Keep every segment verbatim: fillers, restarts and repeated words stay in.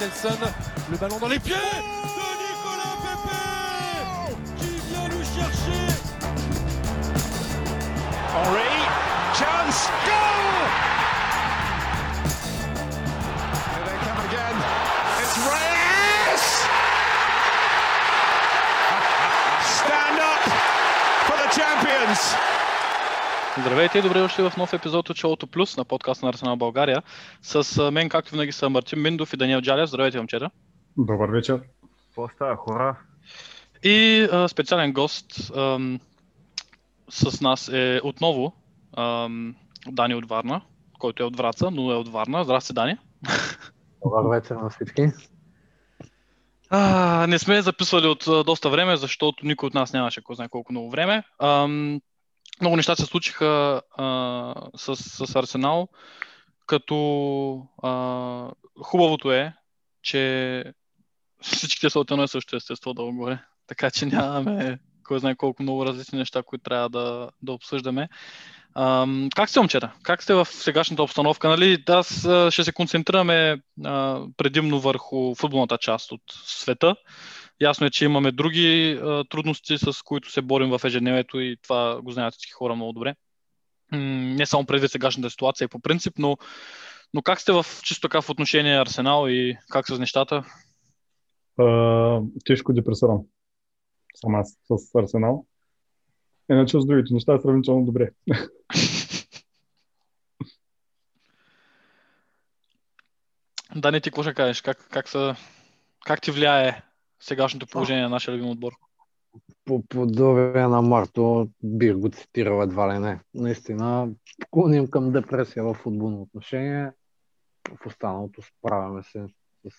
Nelson, le ballon dans les pieds de Nicolas Pepe qui vient nous chercher. Henry, chance, goal! Here they come again. It's Reyes! Stand up for the champions! Здравейте и добре дошли в нов епизод от Шоуто Плюс на подкаст на Арсенал България. С мен, както винаги, са Мартин Миндов и Даниел Джалев. Здравейте, момчета. Добър вечер. Какво става, хора? И а, специален гост ам, с нас е отново ам, Дани от Варна, който е от Враца, но е от Варна. Здрасти, Дани. Добър вечер на всички. А, не сме записвали от а, доста време, защото никой от нас нямаше кой знае колко много време. Ам, Много неща се случиха а, с, с Арсенал, като а, хубавото е, че всичките са от едно и също естество да горе. Така че нямаме кой знае колко много различни неща, които трябва да, да обсъждаме. А, как сте, момчета? Как сте в сегашната обстановка? Нали? Аз ще се концентрираме а, предимно върху футболната част от света. Ясно е, че имаме други а, трудности, с които се борим в ежедневието и това го знаят всички хора много добре. М- не само предвид сегашната ситуация и по принцип, но, но как сте в чисто така в отношение Арсенал и как са с нещата? А, тежко депресирам съм аз с Арсенал. Иначе с другите неща е сравнително добре. Да, не ти какво ще кажеш? Как, как, са, как ти влияе сегашното положение на нашия любим отбор? По подобие на Марто бих го цитирал едва ли не. Наистина, клоним към депресия в футболно отношение. В останалото справяме се с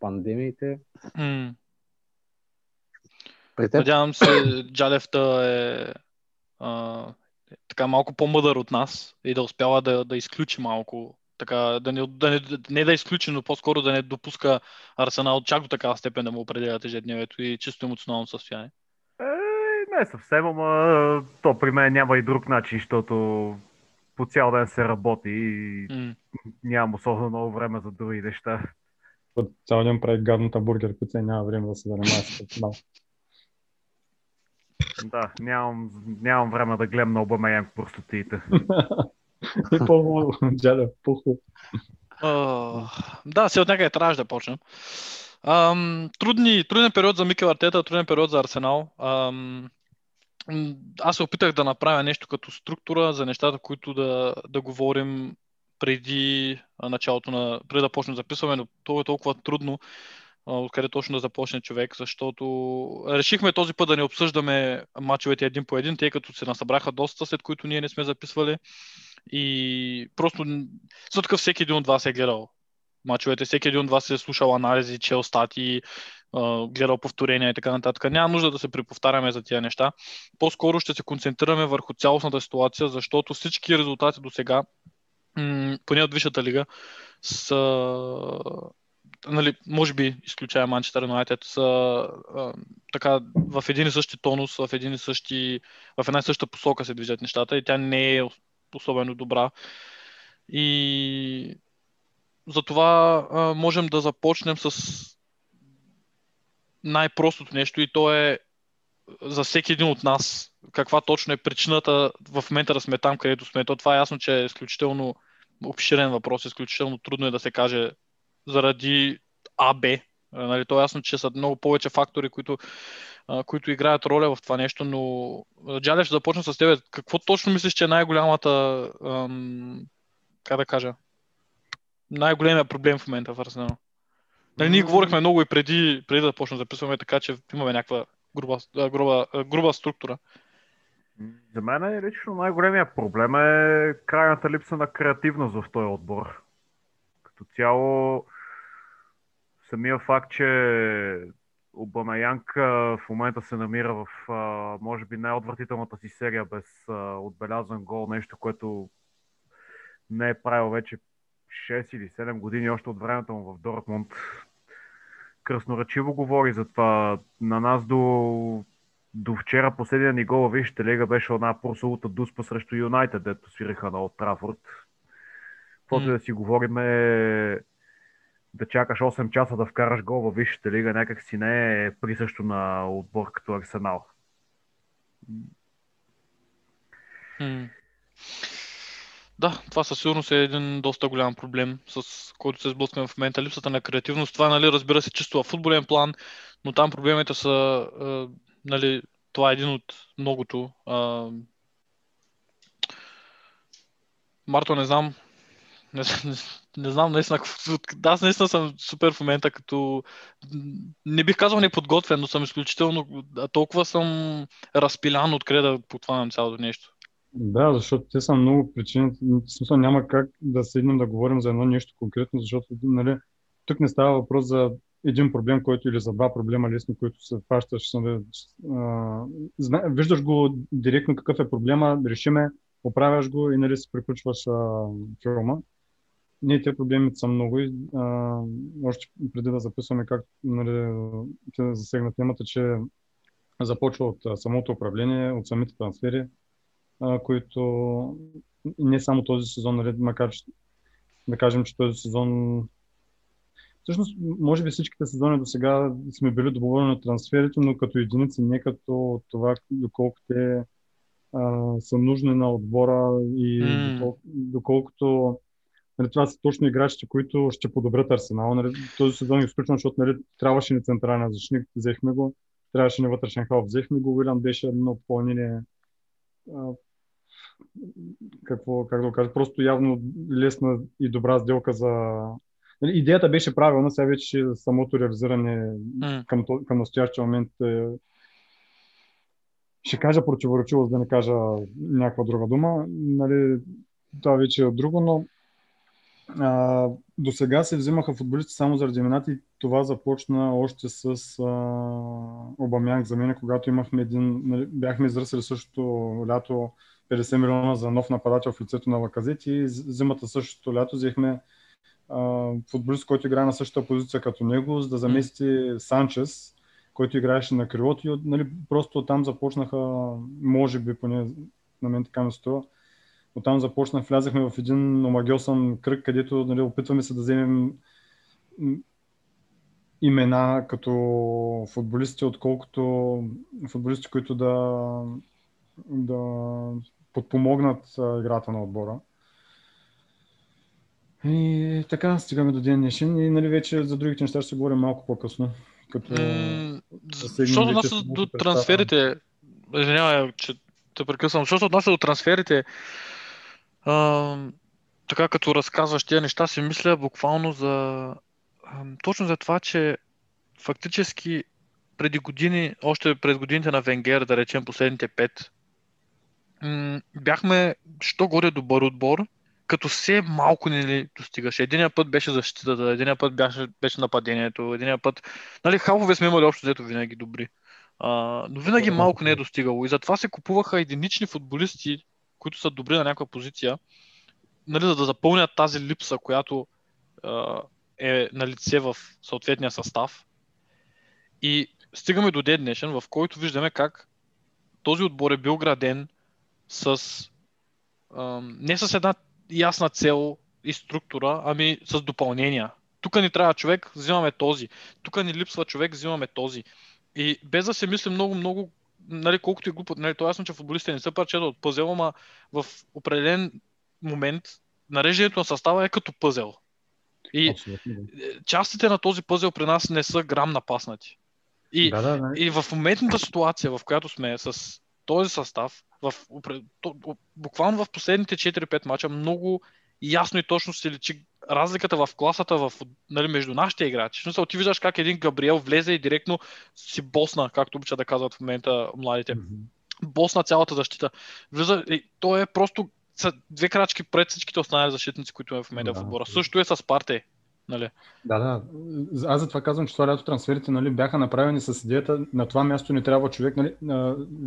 пандемиите. Mm. Надявам се Джалев да е а, така малко по-мъдър от нас и да успява да, да изключи малко. Така, да не, да не, не да изключи, но по-скоро да не допуска Арсенал чак до такава степен да му определят ежедневието и чисто емоционално състояние. Е, не съвсем, ама то при мен няма и друг начин, защото по цял ден се работи и mm. нямам особено много време за други неща. По цял ден прави гадната бургер пица и няма време да се занимава с Арсенал. Да, нямам, нямам време да гледам на Обамеянг простотиите. И по-хубаво, Джаля, по-хубаво. Uh, да, си от някъде трябваше да почнем. Um, трудни, труден период за Микел Артета, труден период за Арсенал. Um, аз се опитах да направя нещо като структура за нещата, които да, да говорим преди началото на... преди да почнем записваме, но това е толкова трудно. Откъде точно да започне човек, защото решихме този път да не обсъждаме мачовете един по един, тъй като се насъбраха доста, след които ние не сме записвали и просто след като всеки един от вас е гледал мачовете, всеки един от вас е слушал анализи, чел статии, гледал повторения и така нататък. Няма нужда да се преповтаряме за тия неща. По-скоро ще се концентрираме върху цялостната ситуация, защото всички резултати до сега, поне от Висшата лига, са... Нали, може би, изключая Манчестър Юнайтед, са а, така в един и същи тонус, в, един и същи, в една и съща посока се движат нещата и тя не е особено добра. И затова а, можем да започнем с най-простото нещо и то е за всеки един от нас каква точно е причината в момента да сме там, където сме. То това е ясно, че е изключително обширен въпрос, изключително трудно е да се каже заради А Б. Нали, то е ясно, че са много повече фактори, които, които играят роля в това нещо, но Джалев, ще започна с теб. Какво точно мислиш, че е най-голямата, ам, как да кажа, най-големия проблем в момента в Арсенал? Нали, ние говорихме много и преди, преди да почнем записваме, така че имаме някаква груба, груба, груба структура. За мен лично най-големия проблем е крайната липса на креативност в този отбор. Като цяло, самия факт, че Обамеянг в момента се намира в, може би, най-отвратителната си серия без отбелязан гол, нещо, което не е правил вече шест или седем години, още от времето му в Дортмунд. Красноречиво говори за това. На нас до, до вчера последния ни гол във Висшата лига беше една прословута дуспа срещу Юнайтед, дето свириха на Олд Трафорд. Каквото да си говорим, да чакаш осем часа да вкараш гол във висшата лига, някак си не е присъщо на отбор като Арсенал. Hmm. Да, това със сигурност е един доста голям проблем, с който се сблъскаме в момента. Липсата на креативност, това, нали, разбира се, чисто в футболен план, но там проблемите са, нали, това е един от многото. Марто, не знам, не, не, не знам наистина, да, аз наистина съм супер в момента, като не бих казал неподготвен, но съм изключително, толкова съм разпилян откъде да подхванам цялото нещо. Да, защото те са много причини. Смисъл, няма как да седнем да говорим за едно нещо конкретно, защото, нали, тук не става въпрос за един проблем, който или за два проблема лесни, които се фащаш. Нали, а, виждаш го директно какъв е проблема, решиме, оправяш го и, нали, си приключваш а, филма. Ние те проблемите са много и а, още преди да записваме как, нали, те засегна темата, че започва от самото управление, от самите трансфери, които не само този сезон, макар да кажем, че този сезон... Всъщност, може би всичките сезони до сега сме били доволни на трансферите, но като единици, не като това, доколко те а, са нужни на отбора и mm. докол, доколкото... Нали, това са точно играчите, които ще подобрят Арсенал. Нали, този сезон е изключен, защото, нали, трябваше ни централен защитник, взехме го, трябваше ни вътрешен халф, взехме го, Уилям беше едно пълнение... Какво, как да кажа, просто явно лесна и добра сделка за... Идеята беше правилна, сега вече самото реализиране mm. към, към настоящия момент е... ще кажа противоречиво, за да не кажа някаква друга дума, нали, това вече е друго, но а, до сега се взимаха футболисти само заради имената и това започна още с а, Обамянг за мен, когато имахме един, нали, бяхме изръсили същото лято петдесет милиона за нов нападател в лицето на Лаказет и зимата същото лято взехме а, футболист, който играе на същата позиция като него, за да замести Санчес, който играеше на крилото и, нали, просто там започнаха, може би поне на мен така ми стоя, оттам започнах, влязахме в един омагиосен кръг, където, нали, опитваме се да вземем имена като футболисти, отколкото футболисти, които да, да подпомогнат играта на отбора. И така стигаме до ден днешен и, нали, вече за другите неща ще се говорим малко по-късно. Като М- защото нас до трансферите, извинявай, че те прекъсвам, защото относно до трансферите, а, така като разказваш тия неща, си мисля буквално за а, точно за това, че фактически преди години, още през годините на Венгер, да речем последните пет, м- бяхме що горе добър отбор, като все малко не ли достигаше. Единия път беше защитата, единия път беше, беше нападението, единия път... Нали, халфове сме имали общо взето винаги добри. Uh, но винаги малко не е достигало и затова се купуваха единични футболисти, които са добри на някаква позиция, нали, за да запълнят тази липса, която uh, е на лице в съответния състав. И стигаме до ден днешен, в който виждаме как този отбор е бил граден с, uh, не с една ясна цел и структура, ами с допълнения. Тук ни трябва човек, взимаме този. Тук ни липсва човек, взимаме този. И без да се мисли много-много, нали, колкото и глупо, нали, то ясно, че футболистите не са парчета от пъзел, ама в определен момент нареждането на състава е като пъзел. И абсолютно. Частите на този пъзел при нас не са грам напаснати. И, да, да, да. И в моментната ситуация, в която сме с този състав, в, буквално в последните четири-пет мача, много ясно и точно се личи разликата в класата в, нали, между нашите играчи. Ти виждаш как един Габриел влезе и директно си босна, както обича да казват в момента младите. Mm-hmm. Босна цялата защита. Влиза, и той е просто две крачки пред всичките останали защитници, които е в момента да, в отбора. Да. Също е с Парте. Нали? Да, да. Аз затова казвам, че това лято трансферите, нали, бяха направени с идеята. На това място не трябва човек. Нали,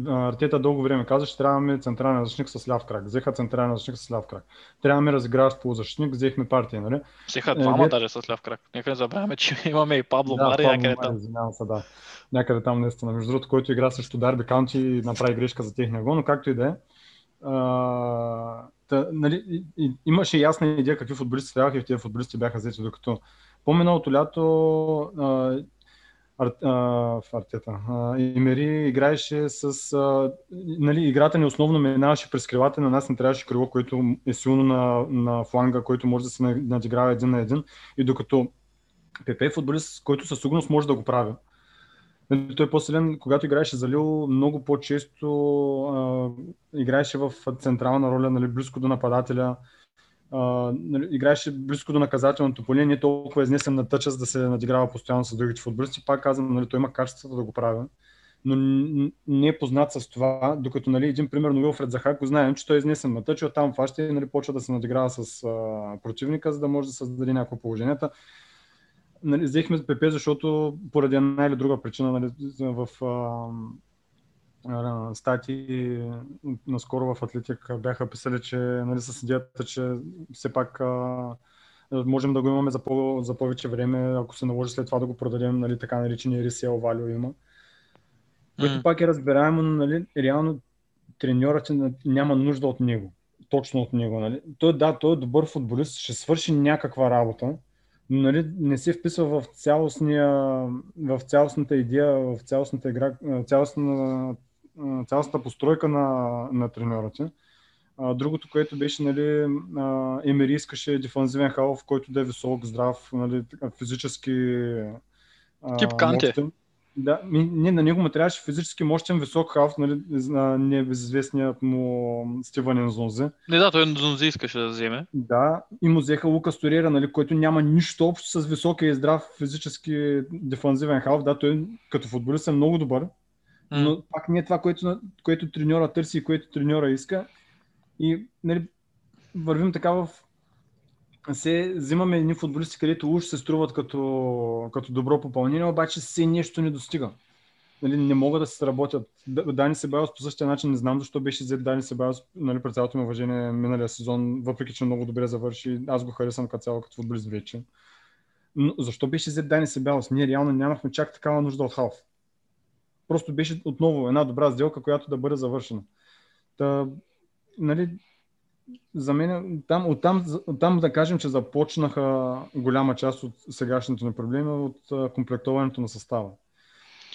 Артета дълго време каза, че трябваме централен защитник с ляв крак. Взеха централен защитник с ляв крак. Трябваме разиграващ полузащитник, взехме партия. Нали? Взеха двама е, даже с ляв крак. Нека не забравяме, че имаме и Пабло да, Мари някъде Мари, там. Извинявам се, да. Някъде там наистина. Между другото, който игра срещу Дарби Каунти и направи грешка за техния гол, но както и да е. Uh, та, нали, и, и, имаше ясна идея какви футболисти трябваха и тези футболисти бяха взети, докато По-миналото лято а, ар, а, в Артета а, Емери играеше с... А, нали, играта ни основно минаваше през крилата, на нас не трябваше крило, което е силно на, на фланга, който може да се надиграва един на един. И докато Пепе е футболист, който със сигурност може да го прави. Той по-силен, когато играеше за Лил, много по-често а, играеше в централна роля, нали, близко до нападателя. А, нали, играеше близко до наказателното поле, не толкова изнесен на тъча, за да се надиграва постоянно с другите футболисти. Пак казвам, нали, той има качеството да го прави, но не е познат с това, докато, нали, един примерно Уилфред Захако, знаем, че той е изнесен на тъча, оттам фаща, нали, почва да се надиграва с а, противника, за да може да създаде някакво положението. Нали, взехме Пепе, защото поради една или друга причина, нали, в а, статии наскоро в Атлетик бяха писали, че, нали, с идеята, че все пак а, можем да го имаме за, по- за повече време, ако се наложи след това да го продадем, нали, така наречения ресел валю има. Което mm. пак е разбираемо, нали, реално треньорът няма нужда от него, точно от него. Нали. Той, да, той е добър футболист, ще свърши някаква работа, нали, не се вписва в, в цялостната идея, в цялостната игра, цялостна, цялостната постройка на, на треньорите. Другото, което беше, нали, Емери искаше дефанзивен халф, който да е висок, здрав, нали, физически тип Канте. Да, не, на него му трябваше физически мощен висок халф, нали, небезизвестният му Стиван Нзонзи. Не, да, той Нзонзи искаше да вземе. Да, и му взеха Лукас Торейра, нали, който няма нищо общо с високия и здрав физически дефанзивен халф. Да, той като футболист е много добър, mm. но пак не е това, което, което треньора търси и което треньора иска. И, нали, вървим така в... Се взимаме едни футболисти, където уж се струват като, като добро попълнение, обаче все нещо не достига. Нали, не могат да се сработят. Дани Себайос по същия начин, не знам защо беше взет Дани Себайос, нали, през цялото ми уважение миналия сезон, въпреки че много добре завърши, аз го харесвам като цяло като футболист вече. Но защо беше взет Дани Себайос? Ние реално нямахме чак такава нужда от халф. Просто беше отново една добра сделка, която да бъде завършена. Та, нали, за мен там, оттам, оттам да кажем, че започнаха голяма част от сегашните ни проблеми от комплектоването на състава.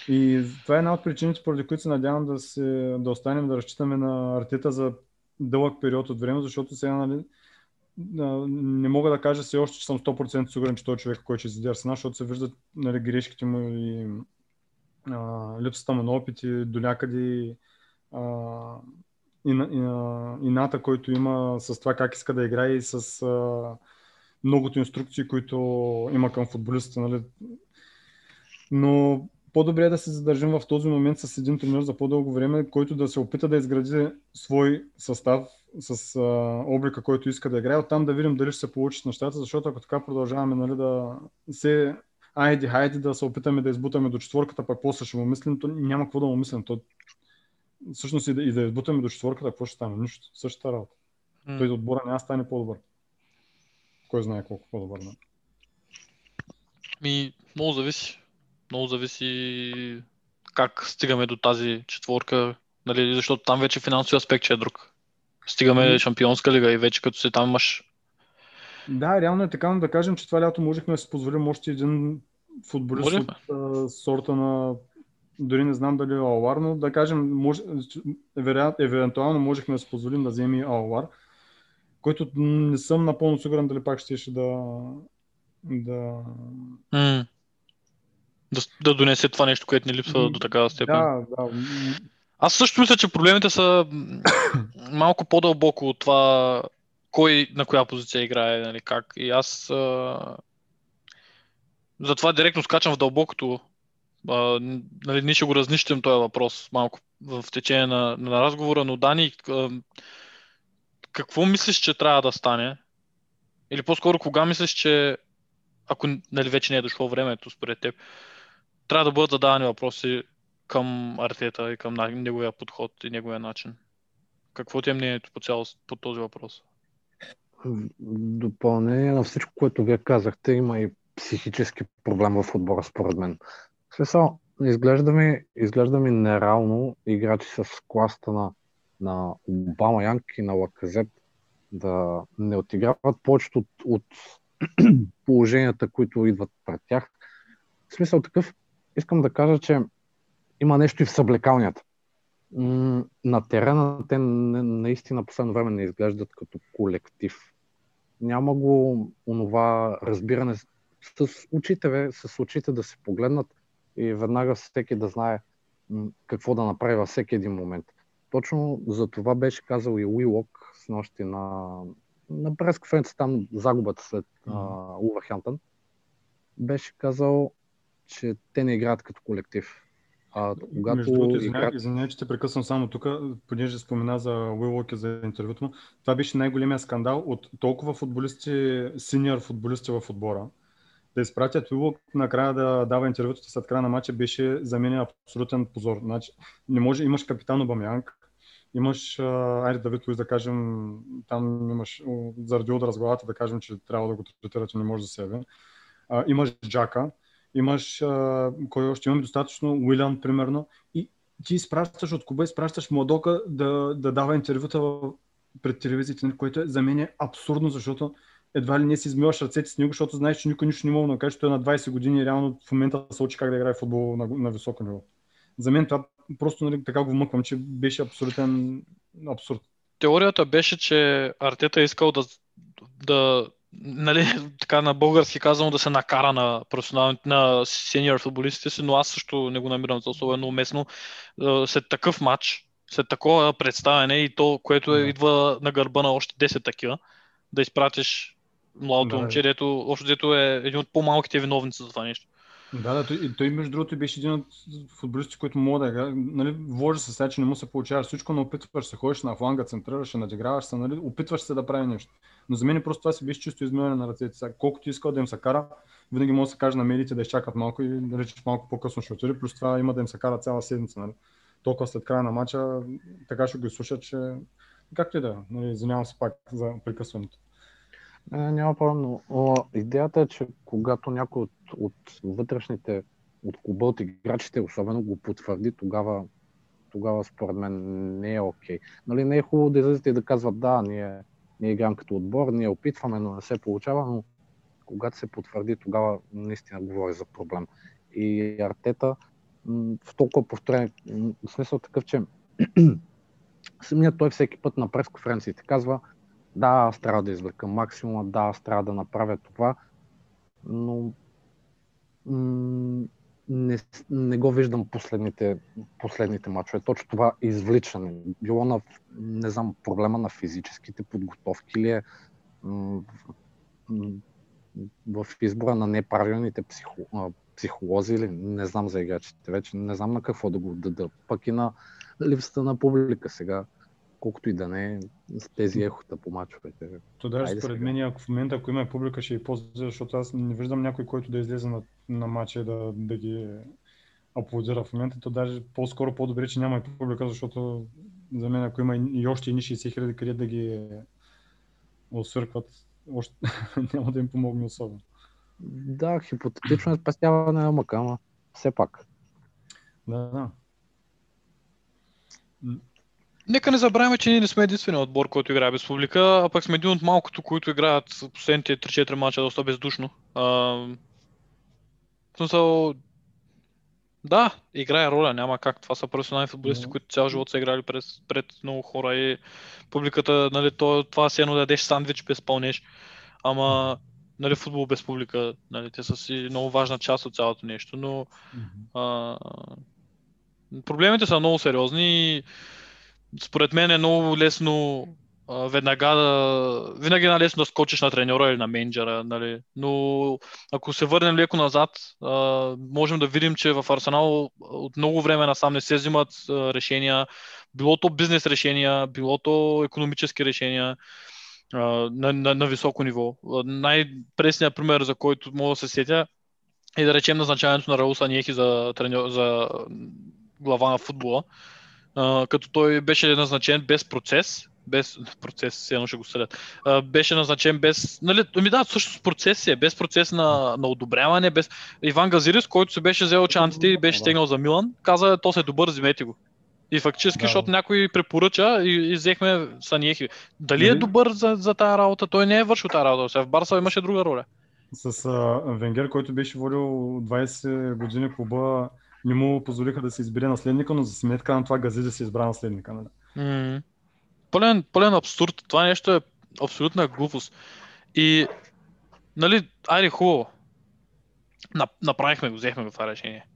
И това е една от причините, поради които се надявам да, се, да останем да разчитаме на Артета за дълъг период от време, защото сега, нали, не мога да кажа все още, че съм сто процента сигурен, че той е човек, който ще изяде Арсенал, защото се виждат, нали, грешките му и а, липсата му на опит и до някъде... А, И, на, и, на, и ната, който има с това как иска да играе и с а, многото инструкции, които има към футболиста. Нали? Но по-добре е да се задържим в този момент с един треньор за по-дълго време, който да се опита да изгради свой състав с а, облика, който иска да играе. Оттам да видим дали ще се получат нещата, защото ако така продължаваме, нали, да се айде, хайде да се опитаме да избутаме до четворката, пък после ще му мислим, то няма какво да му мислим. То... Всъщност и да, и да избутаме до четворката, какво ще стане? Нищо. Същата работа. Mm. Той отбора няма стане по-добър. Кой знае колко по-добър. Не? Ми, много зависи. Много зависи как стигаме до тази четворка, нали, защото там вече финансови аспект ще е друг. Стигаме mm. Шампионска лига и вече като си там имаш. Да, реално е така, но да кажем, че това лято можехме да си позволим още един футболист Можехме? от а, сорта на... Дори не знам дали е Алуар, но да кажем, може, евентуално можехме да се позволим да вземи Алуар, който не съм напълно сигурен дали пак ще да... Да... Mm. да... да донесе това нещо, което ни липсва до такава степен. Да, да. Аз също мисля, че проблемите са малко по-дълбоко от това кой на коя позиция играе, нали, как. И аз а... затова директно скачам в дълбокото. Uh, нали, ние ще го разнищим този въпрос малко в течение на, на разговора, но Дани, uh, какво мислиш, че трябва да стане? Или по-скоро кога мислиш, че ако, нали, вече не е дошло времето според теб, трябва да бъдат задавани въпроси към Артета и към неговия подход и неговия начин? Какво ти е мнението по цялост по този въпрос? Допълнение на всичко, което вие казахте, има и психически проблем в отбора според мен. Смисъл, изглежда ми, изглежда ми нереално играчи с класта на, на Обама Янг и на Лаказет да не отиграват повечето от, от положенията, които идват пред тях. В смисъл такъв, искам да кажа, че има нещо и в съблекалнията. На терена те наистина последно време не изглеждат като колектив. Няма го онова разбиране с очите, с очите да се погледнат и веднага всеки да знае какво да направи във всеки един момент. Точно за това беше казал и Уилок с нощи на, на пресконференцията, там загубата след Улвърхемптън. Беше казал, че те не играят като колектив. А когато между другото, играят... извиня, че те прекъсвам само тук, понеже спомена за Уилок и за интервюто му. Това беше най-големия скандал от толкова футболисти, синьор футболисти в отбора. Да изпратят Уилок накрая да дава интервюто след края на матча беше за мен абсолютен позор. Значи, не може, имаш капитан Обамянг, имаш Айри Давид Луис, да кажем, там имаш заради удар с главата, да кажем, че трябва да го третира, че не може да се яви. Имаш Джака, имаш а, кой още имаме достатъчно, Уилиан примерно, и ти изпращаш от Куба, изпращаш Младока да, да дава интервюта пред телевизията, което е, за мен е абсурдно, защото едва ли не си измиваш ръцете с него, защото знаеш, че никой нищо не мога да каже, че той е на двайсет години и реално в момента се учи как да играе футбол на, на високо ниво. За мен това просто нали, така го вмъквам, че беше абсолютен абсурд. Теорията беше, че Артета е искал да, да нали, така на български казвам, да се накара на професионалните, на сеньор футболистите си, но аз също не го намирам за особено уместно. След такъв матч, след такова представяне и то, което е, идва на гърба на още десет такива, да изпратиш младото да, момче, дето, общо дето е един от по-малките виновници за това нещо. Да, да, той, той между другото беше един от футболистите, които мога да игра. Нали, вложи се сега, че не му се получаваш всичко, но опитваш се, ходиш на фланга, центрираш, надиграваш се, нали, опитваш се да прави нещо. Но за мен просто това си беше чисто измиване на ръцете. Сега, колкото искал да им се кара, винаги може да се каже на медиите да изчакат малко и да речеш малко по-късно ще отиде, плюс това има да им се кара цяла седмица. Нали. Толкова след края на мача, така ще го изслушат, че както и да, нали, извинявам се пак за прекъсването. Не, няма проблем, но идеята е, че когато някой от, от вътрешните, от клуба, от играчите, особено го потвърди, тогава, тогава според мен не е окей. Нали, не е хубаво да излизате и да казват, да, ние, ние играем като отбор, ние опитваме, но не се получава, но когато се потвърди, тогава наистина говори за проблем. И Артета в толкова повторен смисъл такъв, че самият той всеки път на пресконференциите казва, да, аз трябва да извлекам максимума, да, аз трябва да направя това, но м- не, не го виждам последните, последните мачове. Точно това извличане. Било на, не знам, проблема на физическите подготовки ли е, м- м- в избора на неправилните психо, психолози или не знам за играчите вече, не знам на какво да го дада, пък и на липсата на публика сега. Колкото и да не с тези ехота по мачовете. То даже според мен, ако в момента, ако има публика, ще е по-зле, защото аз не виждам някой, който да излезе на, на мача и да, да ги аплодира в момента. То даже по-скоро по-добре, че няма и публика, защото за мен, ако има и още едни шейсет хиляди, къде да ги освъркват, още... няма да им помогне особено. Да, хипотетично е спасяване на мъка, ама все пак. Да, да. Нека не забравяме, че ние не сме единствения отбор, който играе без публика, а пък сме един от малкото, които играят последните три-четири мача доста бездушно. А, в смисъл, да, играе роля, няма как. Това са професионални футболисти, които цял живот са играли пред, пред много хора и публиката, нали, то, това си едно да ядеш сандвич без пълнеж. Ама, нали, футбол без публика, нали, те са си много важна част от цялото нещо, но а, проблемите са много сериозни и според мен е много лесно а, веднага да... Винаги е лесно да скочиш на треньора или на менеджера, нали? Но ако се върнем леко назад, а, можем да видим, че в Арсенал от много време насам не се взимат а, решения, било то бизнес решения, било то икономически решения а, на, на, на високо ниво. Най-пресният пример, за който мога да се сетя, е да речем назначаването на Раул Саньехи за, треньор, за глава на футбола. Uh, като той беше назначен без процес, без процес, сега ще го съдят, uh, беше назначен без, нали, ми да, също с процесия, без процес на, на одобряване, без... Иван Газирис, който се беше взел чантите и беше стегнал за Милан, каза, то се е добър, вземете го. И фактически, да, защото някой препоръча и, и взехме Саниехи. Дали mm-hmm. е добър за, за тази работа? Той не е вършил тази работа. В Барса имаше друга роля. С а, Венгер, който беше водил двайсет години клуба, не му позволиха да се избере наследника, но за сметка на това Гази да се избра наследника. Mm-hmm. Пълен, пълен абсурд. Това нещо е абсолютна глупост. И, нали, айде хубаво. Направихме го, взехме го това решение.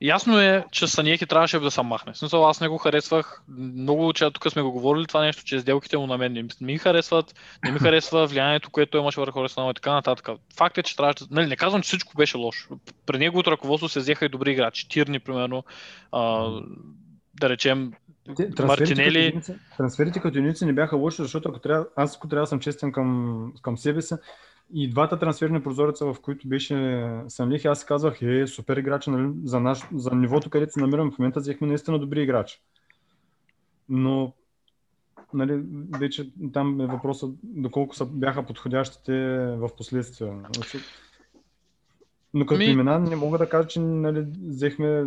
Ясно е, че Саниехи трябваше да се махне. В смисъл, аз не го харесвах. Много че тук сме го говорили това нещо, че сделките му на мен не ми харесват, не ми харесва влиянието, което той имаше върху Арсенал и така нататък. Факт е, че трябваше. Нали, не казвам, че всичко беше лошо. При неговото ръководство се взеха и добри играчи. Тирни, примерно, а, да речем, трансферите Мартинели. Като единици, трансферите като единици не бяха лоши, защото ако трябва, аз ако трябва да съм честен към, към себе си, и двата трансферни прозореца, в които беше Саниехи, аз казвах, е, супер играч, нали, за, наш, за нивото, където се намираме в момента, взехме наистина добри играчи. Но, нали, вече там е въпросът доколко са, бяха подходящите в последствие. Но като Ми... имена не мога да кажа, че, нали, взехме,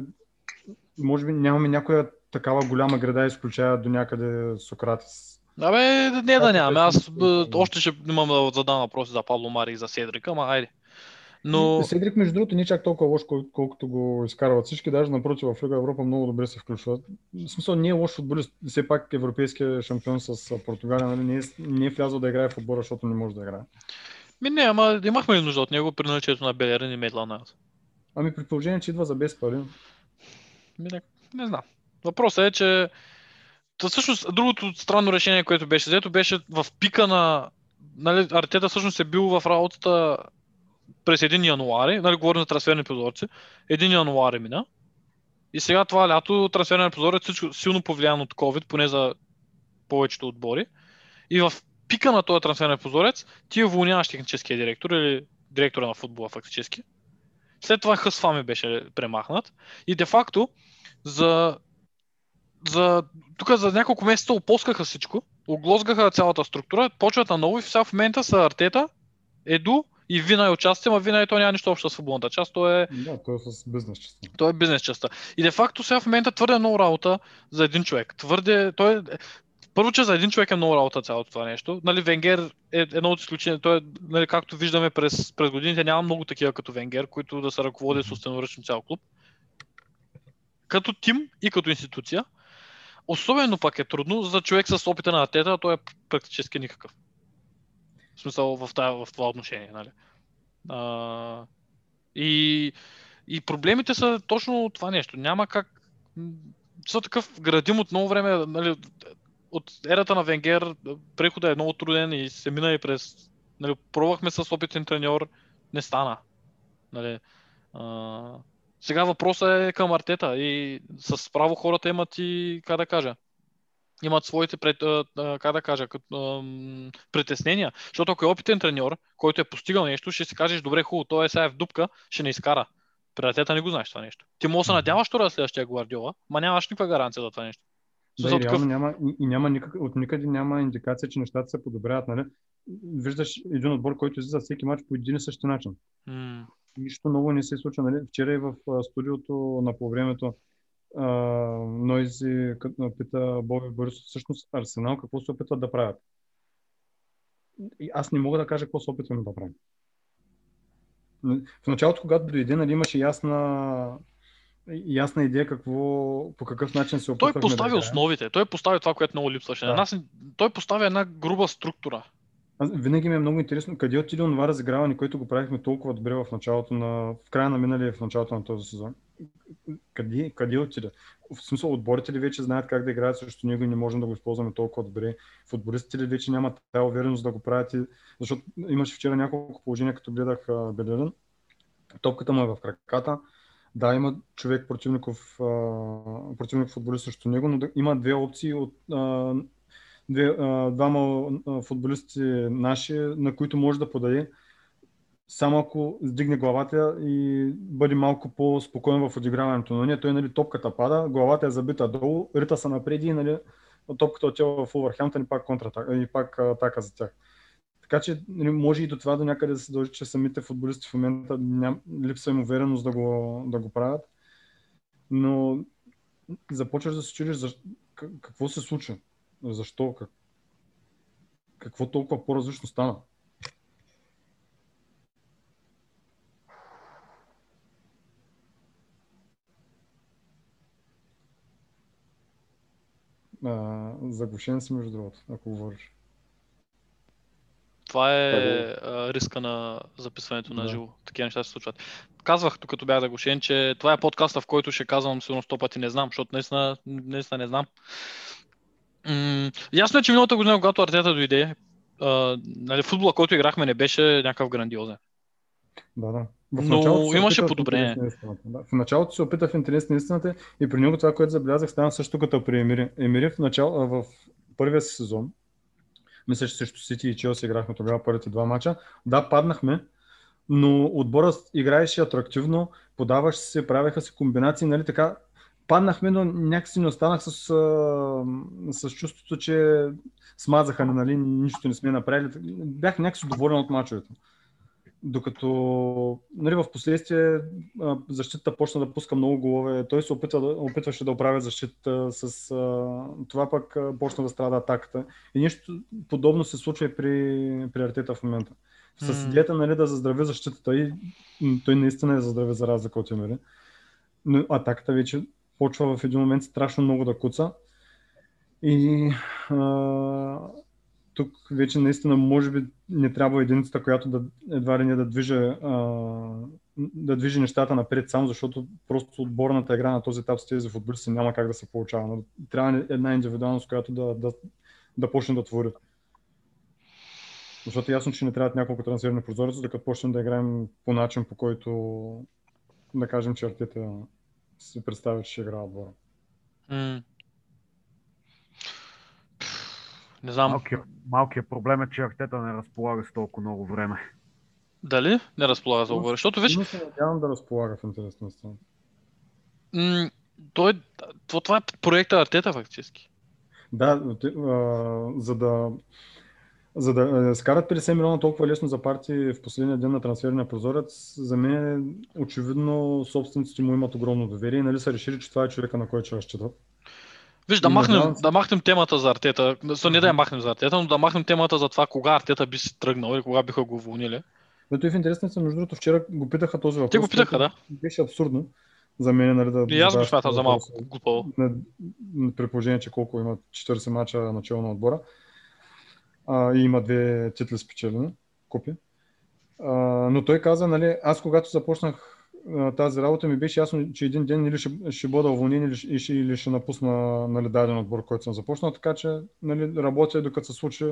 може би нямаме някоя такава голяма града, изключая до някъде Сократис. Абе, не да нямаме, аз б, още ще имам да задам въпроси за Пабло Мари и за Седрик, ама хайде. Но... Седрик, между другото, не чак толкова лош, колкото го изкарват всички, даже напротив, в Лига Европа много добре се включват. В смисъл, не е лош футболист, все пак европейския шампион с Португалия, нали, не е, не е влязъл да играе в отбора, защото не може да играе. Ми не, ама имахме ли нужда от него при наличието на Белерин и Медланас? Ами при положение, че идва за без пари. Ми не, не знам. Въпросът е, че Та, всъщност, другото странно решение, което беше взето, беше в пика на... Нали, Артета всъщност е бил в работата през първи януари, нали, говорим за трансферни прозорци, първи януари мина. И сега това лято трансферния прозорец е силно повлиян от COVID, поне за повечето отбори. И в пика на този трансферния прозорец ти уволняваш техническия директор или директора на футбола фактически. След това Хъсфами беше премахнат. И де-факто за... За, тук за няколко месеца опоскаха всичко, оглозгаха цялата структура, почват наново и сега в момента са Артета, Еду и Вина е участие, а Вина и то няма нищо общо с футболната част, то е... Да, то е с бизнес частта. То е бизнес частта. И де факто сега в момента твърде много работа за един човек. Твърде... Той е... Първо, че за един човек е много работа цялото това нещо. Нали, Венгер е едно от изключения. Той е, нали, както виждаме през, през годините, няма много такива като Венгер, които да се ръководят собственоръчно цял клуб. Като тим и като институция. Особено пак е трудно за човек с опита на Артета, той е практически никакъв. В смисъл в, тая, в това отношение. Нали? А, и, и проблемите са точно това нещо. Няма как... Са такъв градим от много време. Нали, от ерата на Венгер преходът е много труден и се мина и през... Нали, пробвахме с опитен треньор, не стана. Нали? А, сега въпросът е към Артета и с право хората имат и, как да кажа, имат своите пред, как да кажа, притеснения. Защото ако е опитен треньор, който е постигал нещо, ще си кажеш, добре, хубаво, той е сега в дупка, ще не изкара. При Артета не го знаеш това нещо. Ти може да се надяваш това следващия Гвардиола, ма нямаш никаква гаранция за това нещо. Да, и реално няма, и няма никак, от никъде няма индикация, че нещата се подобряват, нали? Виждаш един отбор, който излиза всеки матч по един и същи начин. Mm. Нищо ново не се случва. Нали? Вчера и в студиото на полувремето Нойзи пита Боби Борисов, всъщност Арсенал какво се опитват да правят. И аз не мога да кажа какво се опитваме да правим. В началото, когато дойде, нали, имаше ясна, ясна идея какво, по какъв начин се опитваме. Той постави да основите, той постави това, което много липсваше. Да. Нас, той постави една груба структура. Аз винаги ми е много интересно къде отиде онова разиграване, което го правихме толкова добре в началото на, в края на миналия, в началото на този сезон. Къде, къде отиде? В смисъл, отборите ли вече знаят как да играят срещу него и не можем да го използваме толкова добре? Футболистите ли вече нямат тая увереност да го правят? И... Защото имаше вчера няколко положения, като гледах Белерин. Топката му е в краката. Да, има човек противников, противник футболист срещу него, но има две опции от... Две, а, двама а, футболисти наши, на които може да подаде, само ако сдигне главата и бъде малко по-спокоен в отиграването. Но не, той, нали, топката пада, главата е забита долу, рита са напреди и, нали, топката отива в Увърхемтън и пак контратака, и пак атака за тях. Така че, нали, може и до това до някъде да се дължи, че самите футболисти в момента ням, липса им увереност да го, да го правят. Но започваш да се чудиш за... какво се случи, защо, как... какво толкова по-различно стана. А, заглушен си, между другото, ако говориш. Това е а, риска на записването на да. Живо. Такива неща се случват. Казвах, като бях заглушен, че това е подкаста, в който ще казвам сигурно сто пъти не знам, защото наистина, наистина не знам. М- ясно е, че миналата година, когато Артета дойде, а, нали, футбола, който играхме, не беше някакъв грандиозен. Да, да. Но имаше подобрение. Да. В началото се опитах в интерес на истината и при него това, което забелязах, стана също като при Емири. Емири в, начало, в първия си сезон, мисля, че срещу Сити и Челси играхме тогава първите два мача. Да, паднахме, но отборът играеше атрактивно, подаваше се, правеха се комбинации, нали така. Паднахме, но някакси не останах с, с чувството, че смазаха, нали, нищо не сме направили. Бях някакси доволен от мачовете. Докато, нали, в последствие защитата почна да пуска много голове, той се опитва, опитваше да оправя защитата, с това пък почна да страда атаката и нещо подобно се случва и при, при Артета в момента. С идеята, нали, да заздрави защитата и той наистина е заздрави за разлика от Емери, но атаката вече почва в един момент страшно много да куца и а... тук вече наистина може би не трябва единицата, която да, едва ли не да движи, да движи нещата напред само, защото просто отборната игра на този етап с тези футболисти няма как да се получава. Но трябва една индивидуалност, която да, да, да почне да твори. Защото ясно, че не трябват няколко трансферни прозореца, докато почнем да играем по начин, по който да кажем, че Артета се представя, че ще играе отбора. Mm. Не знам. Малкият, малкият проблем е, че Артета не разполага с толкова много време. Дали? Не разполага за отбора. Защото виж... Не се надявам да разполага в интересността. М- той... Това е проекта Артета фактически. Да, за да... За да скарат петдесет милиона толкова лесно за партии в последния ден на трансферния прозорец, за мен очевидно собствениците му имат огромно доверие и, нали, са решили, че това е човека, на който ще разчитат. Виж, да махнем, да махнем темата за Артета, не да я махнем за Артета, но да махнем темата за това кога Артета би си тръгнал или кога биха го уволнили. Но той в интересно съм, между другото, вчера го питаха този въпрос. Те го питаха, да. Беше абсурдно за мен, нали, да... И аз го смятам за малко глупаво. При положение, че колко има четиридесет мача начало на отбора а, и има две титли спечелени, купи. А, но той каза, нали, аз когато започнах тази работа ми беше ясно, че един ден или ще, ще бъда уволнен, или ще, или ще напусна, нали, даден отбор, който съм започнал, така че, нали, работя докато се случи,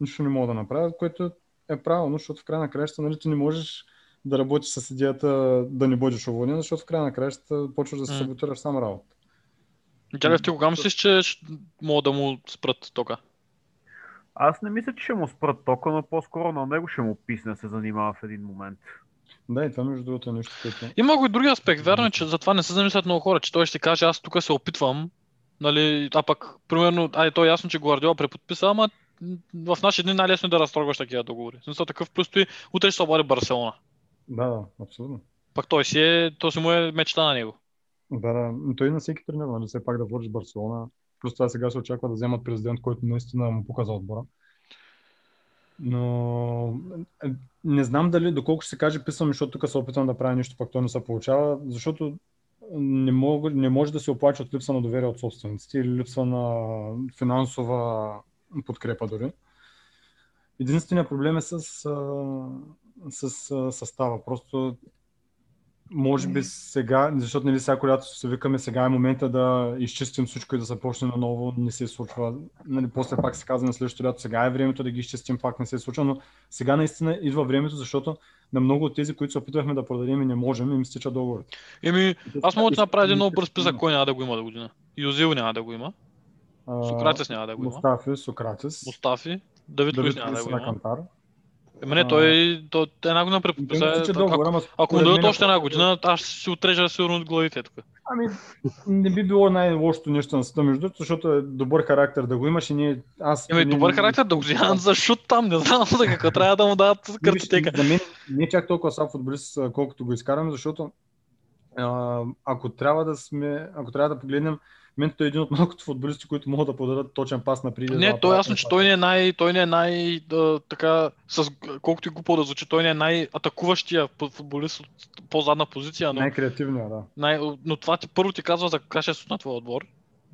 нищо не мога да направя, което е правилно, защото в края на краищата, нали, ти не можеш да работиш с идеята да не бъдеш уволнен, защото в края на краищата почваш да се саботираш сам работа. Дялев, ти кога мислиш, че мога да му спрат тока? Аз не мисля, че ще му спрат тока, но по-скоро на него ще му писне, се занимава в един момент. Да, и това между другото е нещо, което... Има го и други аспект, вярно, че затова не се замислят много хора, че той ще каже, аз тук се опитвам, нали, а пък, примерно, ай, то е ясно, че Гвардиола преподписа, ама в наши дни най-лесно е да разтрогваш такива договори. Смисъл такъв плюс той, утре ще се обади Барселона. Да, да, абсолютно. Пак той си е, той си му е мечта на него. Да, да, той на всеки тренер, нали, все пак да върши Барселона, плюс това сега се очаква да вземат президент, който наистина му показа отбора. Но не знам дали доколко ще се каже писвам, защото тук се опитвам да правя нещо, пък то не се получава, защото не, мог, не може да се оплача от липса на доверие от собствениците или липса на финансова подкрепа дори. Единственият проблем е с, с, с състава. Просто може би сега, защото, нали, сега когато се викаме, сега е момента да изчистим всичко и да започнем наново, не се случва. Нали, после пак се казва на следващото лято, сега е времето да ги изчистим, пак не се случва, но сега наистина идва времето, защото на много от тези, които се опитвахме да продадем и не можем, им стича договорите. Еми, аз мога да направя един много бърз списък, кой няма да го има до година. Юзил няма да го има. Сократис няма да го има. Мустафи, Сократис. Мустафи, Давид Луис няма да го има. Ме не, той, той една година преподписа. Ако му дадат още една година, аз ще си отрежа сигурно от главите тук. Ами, не би било най-лошото нещо на света, между другото, защото е добър характер да го имаш и ние... Аз, Еми, не, добър характер да го вземам за шут там, не знам за какво трябва да му дадат картотека. За мен не чак толкова слаб футболист, колкото го изкараме, защото А, ако трябва да сме, ако трябва да погледнем, Менто е един от малкото футболисти, които могат да подадат точен пас на прилива. Не, то е ясно, че той не е най, той не е най да, така, с, колкото и глупо да звучи, той не е най-атакуващия футболист от по-задна позиция. Но, най-креативния, да. Най, но това ти, първо ти казва за качеството на твоя отбор.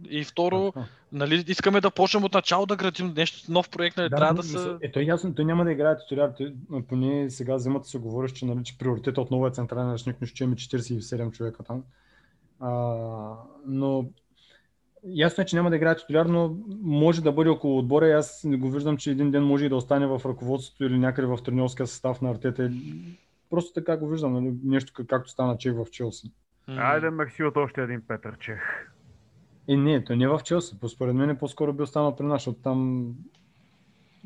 И второ, нали, искаме да почнем от начало да градим нещо, нов проект, нали, да, трябва да се... Е, той ясно, той няма да играе титуляр, поне сега зимата се говориш, че, нали, че приоритет отново е централен защитник, но ще имаме четиридесет и седем човека там. А, но ясно е, че няма да играе титуляр, но може да бъде около отбора и аз го виждам, че един ден може и да остане в ръководството или някъде в треньорския състав на Артета. Просто така го виждам, нали, нещо как, както стана Чех в Челси. Айде махи от още един Петър Чех. Е, не, то не в Челси. Според мен по-скоро би останал при нас, защото там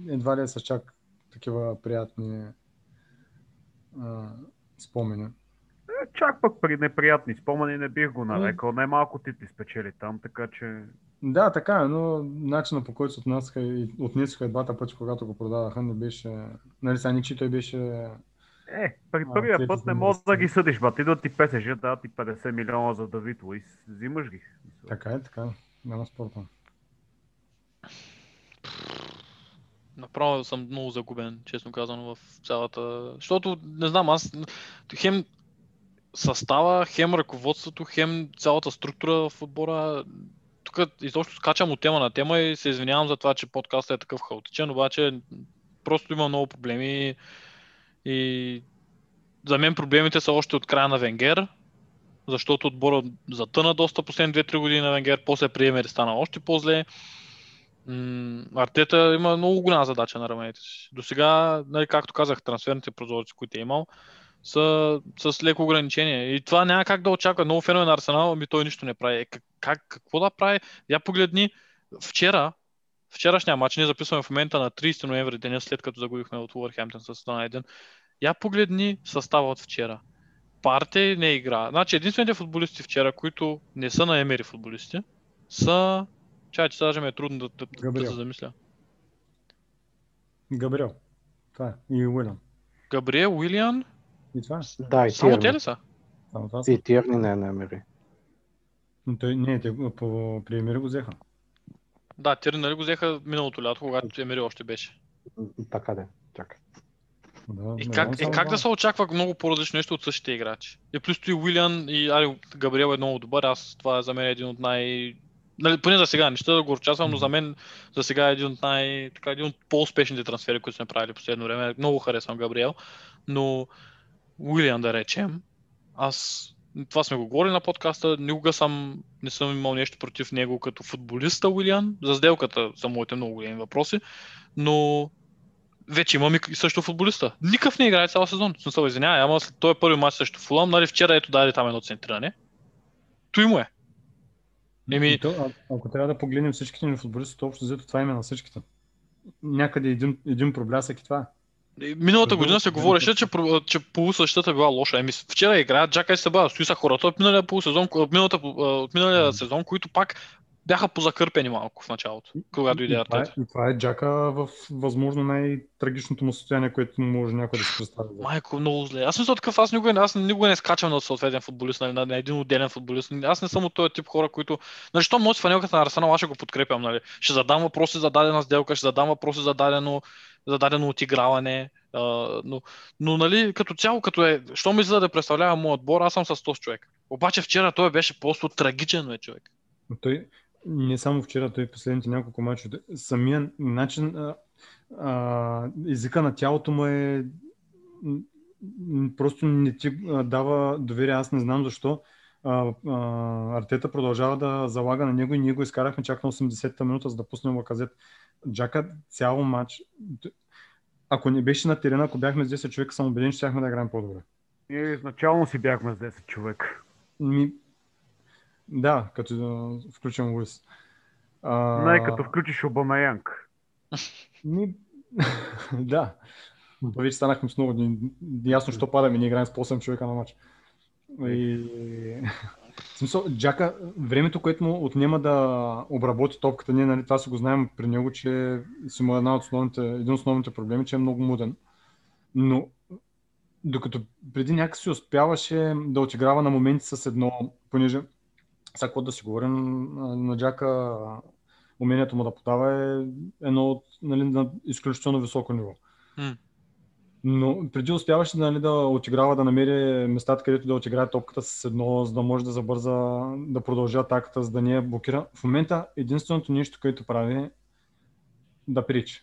едва ли са чак такива приятни а, спомени. Е, чак пък при неприятни спомени не бих го нарекал. Е... Най-малко титли спечели там, така че... Да, така, но начинът по който се отнесаха и отнесаха двата пъти, когато го продадаха, не беше... Нали, са ничи, той беше... Е, при първия а, път не можеш да ги съдиш, бат, идват ти пе се же, да ти петдесет милиона за Давид Луис, взимаш ги. Така е, така е, няма спорта. Направо съм много загубен, честно казано, в цялата... Защото, не знам, аз хем състава, хем ръководството, хем цялата структура в отбора... Тук изобщо скачам от тема на тема и се извинявам за това, че подкастът е такъв хаотичен, обаче просто има много проблеми. И за мен проблемите са още от края на Венгер, защото отбора затъна доста последните две-три години на Венгер, после приеме да стана още по-зле. М- Артета има много голяма задача на рамените си. До сега, нали, както казах, трансферните прозорци, които е имал, са с леко ограничение. И това няма как да очаква. Много фенове на Арсенал, ами той нищо не прави. Е, как, какво да прави? Я погледни вчера. Вчерашния матч, ние записваме в момента на тридесети ноември, деня след като загубихме от Уолвърхемптън с едно на едно. Я погледни състава от вчера. Партей не игра. Значи единствените футболисти вчера, които не са на Емери футболисти, са... Чай, че сега ме е трудно да, да, да се замисля. Габриел. Това е. И Уилиан. Габриел, Уилиан. И това е. Да, и само те ли са? И Тиерни не е на Емери. Не, те при Емери го взеха. Да, Тиерни, нали го взеха миналото лято, когато Емери още беше. Така да, чакай. Да, и как, е, как да се очаква много по-различно нещо от същите играчи? И плюс и Уилиан и али, Габриел е много добър, аз това за мен е един от най... Нали, поне за сега, не ще да го участвам, но за мен за сега е един от най... Така, един от по-успешните трансфери, които сме правили в последно време. Много харесвам Габриел, но Уилиан да речем, аз... Това сме го говорили на подкаста, никога съм, не съм имал нещо против него като футболиста Уилиан. За сделката са моите много големи въпроси, но вече имам и също футболиста. Никакъв не играе цял сезон, съм се извинява, ама след този първи матч срещу Фулъм, нали вчера ето даде там едно центриране. Той му е. Еми... То, а, ако трябва да погледнем всичките ни футболисти, то общо взето това име на всичките. Някъде един, един проблясък и това. Миналата година се говореше, че, че полусъщата била лоша. Еми, вчера игра Джака и Саба, стои са хората от миналия полусезон, от миналата, от миналия сезон, които пак бяха позакърпени малко в началото, когато иде Артета. И това е Джака в възможно най-трагичното му състояние, което може някой да се представи. Майко, много зле. Аз не съм такъв, аз никога, аз никога не скачам на съответен футболист, на, на, на един отделен футболист. Аз не съм от този тип хора, които... Нали, що може фанелката на Арсенал, аз ще го подкрепям, нали? Ще задам въпроси за дадена сделка, ще задам въпроси за дадено... за дадено отиграване, но, но нали, като цяло, като е, що ми за да представлява моят отбор, аз съм с сто човек. Обаче вчера той беше просто трагичен е човек. Той не само вчера, той последните няколко мача, самия начин, а, а, езика на тялото му е, просто не ти дава доверие, аз не знам защо. А, а, Артета продължава да залага на него и ние го изкарахме чак на осемдесета минута, за да пуснем Лаказет. Джака цял матч. Ако не беше на терена, ако бяхме с десет човека, съм убеден, че щяхме да играем по-добре. Ние изначално си бяхме с десет човека. Ми... Да, като включим Луис. А... Най- като включиш Обамаянг. Ми... да. Вече станахме с много. Ясно, що падаме. Ние играем с осем човека на матч. И... В смисъл, Джака, времето, което му отнема да обработи топката, ние, нали, това си го знаем при него, че си му е една от основните, един от основните проблеми, че е много муден. Но Докато преди някакси успяваше да отиграва на моменти с едно, понеже сега какво да си говорим, на Джака умението му да подава е едно от, нали, на изключително високо ниво. Mm. Но преди успяваше, нали, да отиграва, да намери местата, където да отиграе топката с едно, за да може да забърза, да продължи атаката, за да не я блокира. В момента единственото нещо, което прави е да пречи.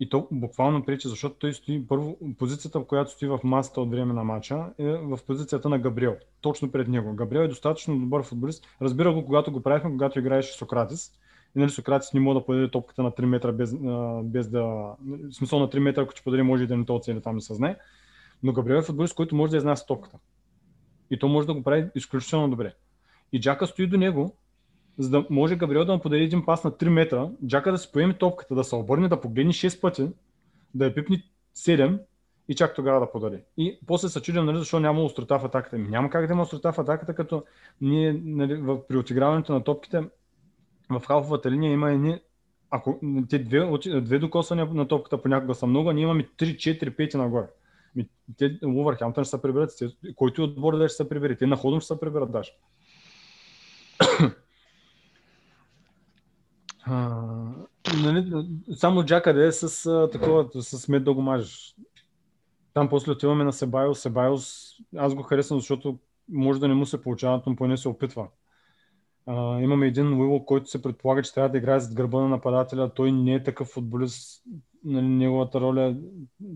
И то буквално пречи, защото той стои първо, позицията, в която стои в масата от време на матча, е в позицията на Габриел, точно пред него. Габриел е достатъчно добър футболист. Разбира го, когато го правихме, когато играеше Сократис. И, нали, Сократис не може да подаде топката на три метра без, без да... В смисъл на три метра, ако ще подаде, може и да не то оцели, там не се знае. Но Габриел е футболист, който може да изнася топката. И то може да го прави изключително добре. И Джака стои до него, за да може Габриел да му подаде един пас на три метра, Джака да си поеме топката, да се обърне, да погледне шест пъти, да я пипне седем и чак тогава да подаде. И после се чудим, нали, защо няма острота в атаката. Ми, няма как да има острота в атаката, като ние, нали, при отиграването на топките в халфовата линия има едни, ако те две, две докосвания на топката понякога са много, ние имаме три, четири, пет нагоре. Ми, те Увърхемптън ще се приберат, който отбор да ще се прибере, те на ходом ще се приберат даже. А, нали, само Джака да е с а, такова, с мед да го мажеш. Там после отиваме на Себайос. Себайос, аз го харесвам, защото може да не му се получава, но поне се опитва. А, имаме един Уило, който се предполага, че трябва да играе зад гърба на нападателя. Той не е такъв футболист, нали, неговата роля,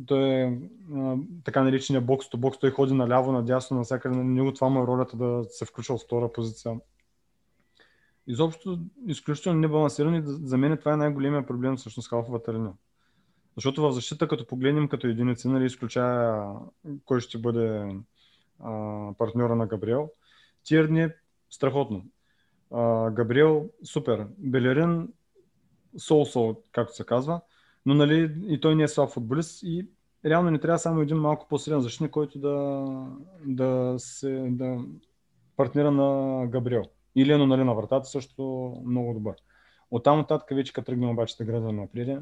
той е а, така наречения бокс-то-бокс, той ходи наляво, надясно, навсякъде. Него това му е ролята да се включва от втора позиция. Изобщо изключително небалансирано и за мен това е най-големия проблем всъщност халфовата линия. Защото в защита, като погледнем като единици, нали, изключая кой ще бъде а, партньора на Габриел, Тиерни е страхотно. А, Габриел супер, Белерин сол-сол, както се казва, но, нали, и той не е слаб футболист и реално не трябва само един малко по-силен защитник, който да, да се да партнира на Габриел. Или едно, нали, на вратата също много добър. От там нататък вече като тръгнем обаче да градваме напред,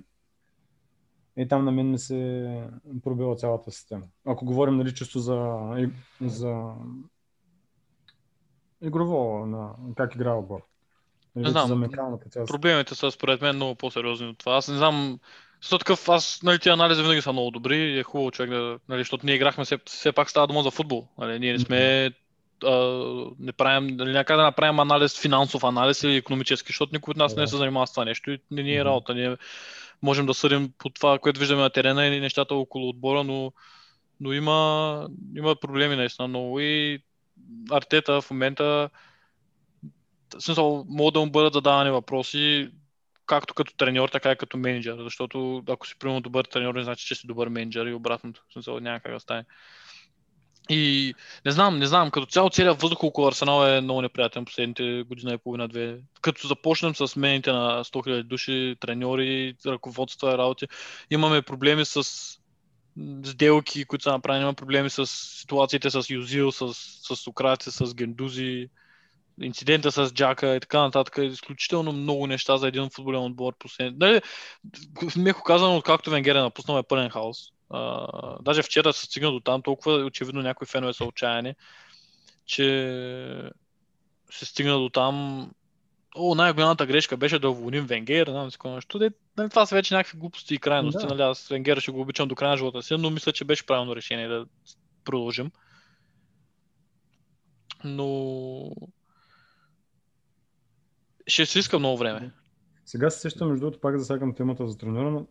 и там на мен не се пробила цялата система. Ако говорим, нали, чисто за, за игрово, на как играе отбор. Не знам, проблемите са според мен много по-сериозни от това. Аз не знам, защото такъв, аз, нали, тия анализи винаги са много добри и е хубаво човек да, нали, защото ние играхме, все, все пак става дума за футбол. Нали, ние не сме... Не правим, някак да направим анализ, финансов анализ или икономически, защото никой от нас не се занимава с това нещо и не ни е работа. Ние можем да съдим по това, което виждаме на терена и нещата около отбора, но, но има, има проблеми наистина много и Артета в момента, в смисъл, могат да му бъдат задавани въпроси както като треньор, така и като мениджър, защото ако си примерно добър треньор, не значи, че си добър мениджър и обратното, в смисъл, няма как да стане. И не знам, не знам, като цяло целият въздух около Арсенал е много неприятен последните година и половина-две. Като започнем с смените на сто хиляди души, треньори, ръководства и работи, имаме проблеми с сделки, които са направени, имаме проблеми с ситуациите с Юзил, с, с Сократис, с Гендузи, инцидента с Джака и така нататък. Изключително много неща за един футболен отбор последните. Дали, меко казано, откакто Венгер е напуснал е пълен хаос. Uh, даже вчера се стигна до там, толкова очевидно някои фенове са отчаяни, че се стигна до там. О, най-голямата грешка беше да уволним Венгер, знам си какво нещо. Нали, това са вече някакви глупости и крайности. Да. Нали, аз Венгера ще го обичам до края на живота си, но мисля, че беше правилно решение да продължим. Но ще се иска много време. Сега се сещам, между другото, пак засягам темата за треньора, но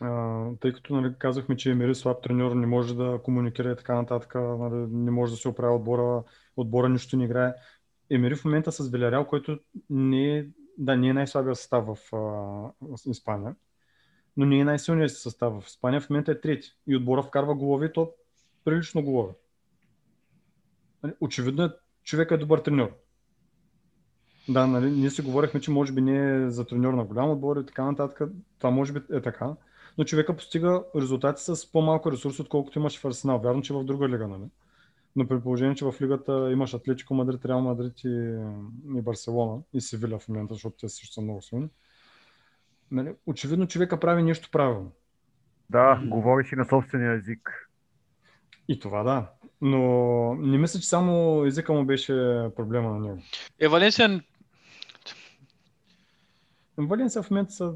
Uh, тъй като, нали, казахме, че Емери слаб треньор, не може да комуникира и така нататък, нали, не може да се оправя отбора, отбора нищо не играе. Емери в момента с Вилярял, който не е, да, не е най-слабият състав в uh, Испания, но не е най-силният състав в Испания, в момента е трети и отбора вкарва голови, то прилично голови. Очевидно, човек е добър треньор. Да, нали, ние си говорихме, че може би не е за треньор на голям отбор и така нататък, това може би е така. Но човека постига резултати с по-малко ресурс, отколкото имаш в Арсенал. Вярно, че в друга лига, нали? Но при положение, че в лигата имаш Атлетико Мадрид, Реал Мадрид и, и Барселона и Севиля в момента, защото те също са много силни. Нали? Очевидно човека прави нещо правилно. Да, говориш и на собствения език. И това да, но не мисля, че само езика му беше проблема на него. Е, Валенсия... Валенсия в момента са...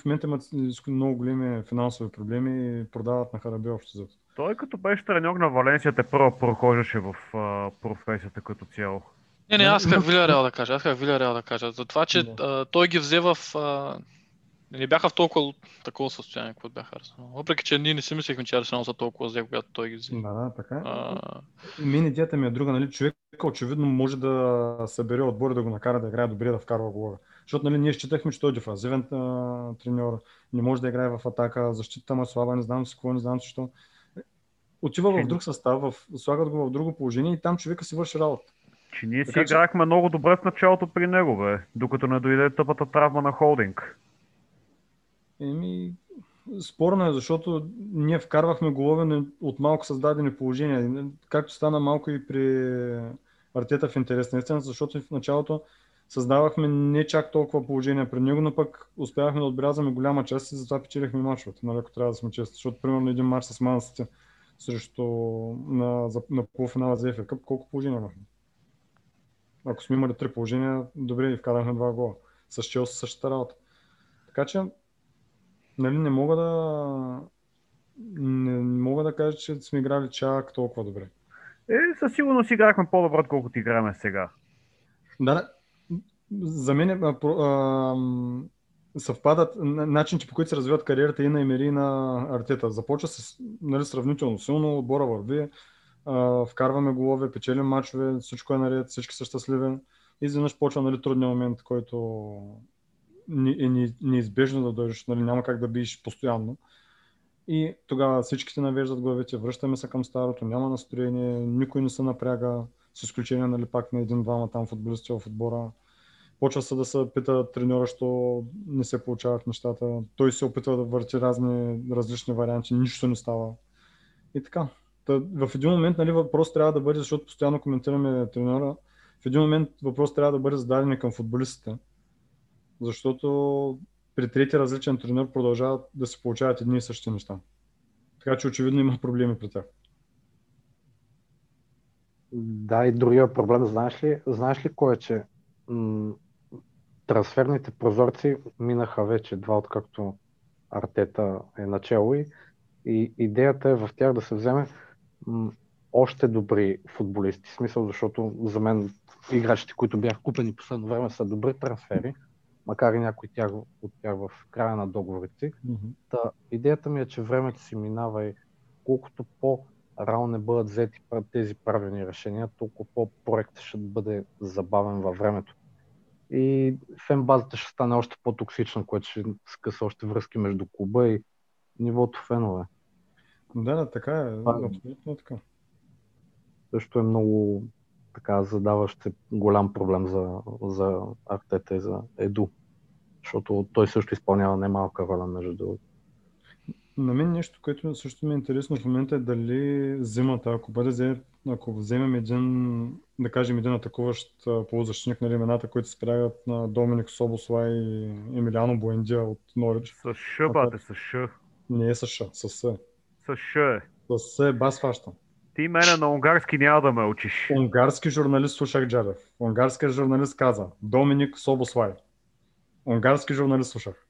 В момента имат много големи финансови проблеми и продават на харабе общо зато. Той като беше треньор на Валенсия те първо прохождаше в а, професията като цяло. Не, не, аз как Вилиареал да кажа, аз как Вилиареал да кажа. За това, че а, той ги взе в... А... Не бяха в толкова такова състояние, което бяха Арсенал. Въпреки, че ние не си мислихме, че Арсенал са толкова зле, когато той ги взе. Да, да, така. А... Мен идеята ми е друга, нали, човек очевидно може да събере отбор, да го накара да играе добре, да вкарва голове. Защото нали, ние считахме, че той е дефанзивен треньор, не може да играе в атака, защита му е слаба, не знам с какво, не знам защо. Отива в друг състав, в... слагат го в друго положение и там човека си върши работа. Че ние така, си че... играхме много добре в началото при него, бе, докато не дойде тъпата травма на Холдинг. Еми, спорно е, защото ние вкарвахме голове от малко създадени положения, както стана малко и при Артета в интерес на истина, защото в началото създавахме не чак толкова положения при него, но пък успявахме да отбелязваме голяма част и затова печелихме мачовете, нали, ако трябва да сме честни, защото примерно един мач с Ман Сити срещу на, за, на полуфинала за Еф Ей Къп, колко положения имахме? Ако сме имали три положения, добре и вкарахме два гола, с Челси същата работа. Така че нали, не мога да не мога да кажа, че сме играли чак толкова добре. Е, със сигурност играхме по-добре, отколкото играме сега. Да, за мен а, а, съвпадат начините, по които се развиват кариерата и на Емери, и на Артета. Започва с нали, сравнително силно, отбора върви, а, вкарваме голове, печелим мачове, всичко е наред, всички са щастливи. Изведнъж почва нали, трудния момент, който... е неизбежно да дойдеш, нали, няма как да биеш постоянно. И тогава всичките навеждат главите, връщаме се към старото, няма настроение, никой не се напряга, с изключение нали, пак на един-двама там футболисти в отбора. Почва се да се пита треньора, що не се получават нещата. Той се опитва да върти разни, различни варианти, нищо не става. И така. Та, в един момент нали, въпрос трябва да бъде, защото постоянно коментираме треньора, в един момент въпрос трябва да бъде зададен към футболистите. Защото при трети различен тренер продължават да се получават едни и същи неща. Така че очевидно има проблеми при тях. Да, и другия проблем, знаеш ли, знаеш ли кой е, че м- трансферните прозорци минаха вече два, откакто Артета е начало и, и идеята е в тях да се вземе м- още добри футболисти. В смисъл, защото за мен играчите, които бяха купени последно време, са добри трансфери, макар и някой тях, от тях в края на договорите. Mm-hmm. Та, идеята ми е, че времето си минава и колкото по-рано не бъдат взети тези правилни решения, толкова по-проектът ще бъде забавен във времето. И фенбазата ще стане още по-токсична, което ще скъса още връзки между клуба и нивото фенове. Да, да, така е. Абсолютно така. Също е много така задаващ се голям проблем за, за Артета и за Еду, защото той също изпълнява немалка роля между другото. На мен нещо, което също ми е интересно в момента е дали зимата, ако бъде, ако вземем един, да кажем един атакуващ полузащитник, нали имената, които се правят на Доминик Собослай и Емилиано Буендия от Норвич. С Ш, бате, с Ш. Не е с Ш, с С. С Ш е. С С е бас фаща. Ти мене на унгарски няма да ме учиш. Унгарски журналист слушах Джарев. Унгарският журналист каза Доминик Собослай. Унгарски журналист слушах.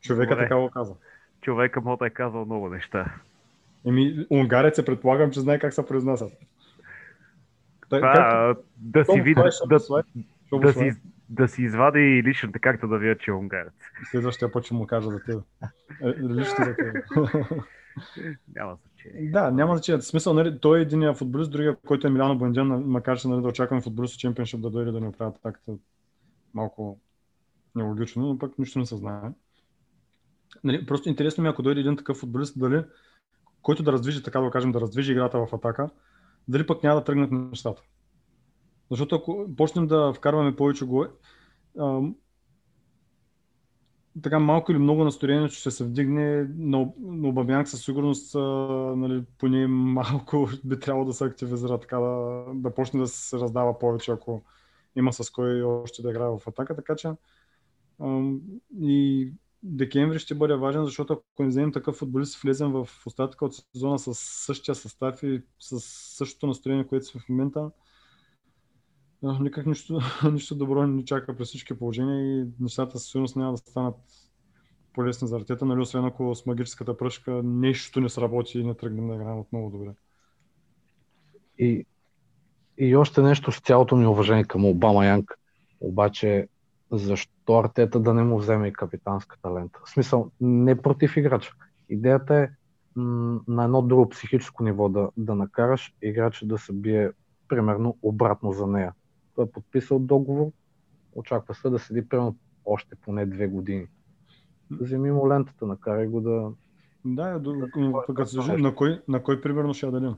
Човека така го каза. Човека му е казал много неща. Еми, унгарец се предполагам, че знае как се произнасят. Да, да си види, да си извади личната карта да видя, че е унгарец. Следващия път ще му кажа за тебе. Лично за тебе. Няма значение. Да, няма значение. В смисъл, нали, той е единия футболист, другия, който е Милиано Буендия, макар че нали, да очакваме футболист в Чемпионшип да дойде да ни оправят такта малко нелогично, но пък нищо не се знае. Нали, просто интересно ми, ако дойде един такъв футболист, дали, който да раздвижи, така да кажем, да раздвижи играта в атака, дали пък няма да тръгнат нещата. Защото ако почнем да вкарваме повече голове, така малко или много настроението ще се вдигне, но Обамянг със сигурност нали, поне малко би трябвало да се активизира, така да, да почне да се раздава повече, ако има с кой още да играе в атака, така че и декември ще бъде важен, защото ако не вземем такъв футболист, влезем в остатъка от сезона с същия състав и с същото настроение, което сме в момента, никак нищо, нищо добро не чака при всички положения и нещата със сигурност няма да станат по-лесни за Артета, нали, освен ако с магическата пръчка нещо не сработи и не тръгнем да играем отново добре. И, и още нещо с цялото ми уважение към Обама Янг, обаче защо Артета да не му вземе и капитанската лента? В смисъл, не против играча. Идеята е м- на едно друго психическо ниво да, да накараш играча да се бие примерно обратно за нея. Той е подписал договор, очаква се да седи примерно още поне две години. Вземи му лентата, накарай го да... Да, да като се жи, на, кой, на кой примерно ще я дадем?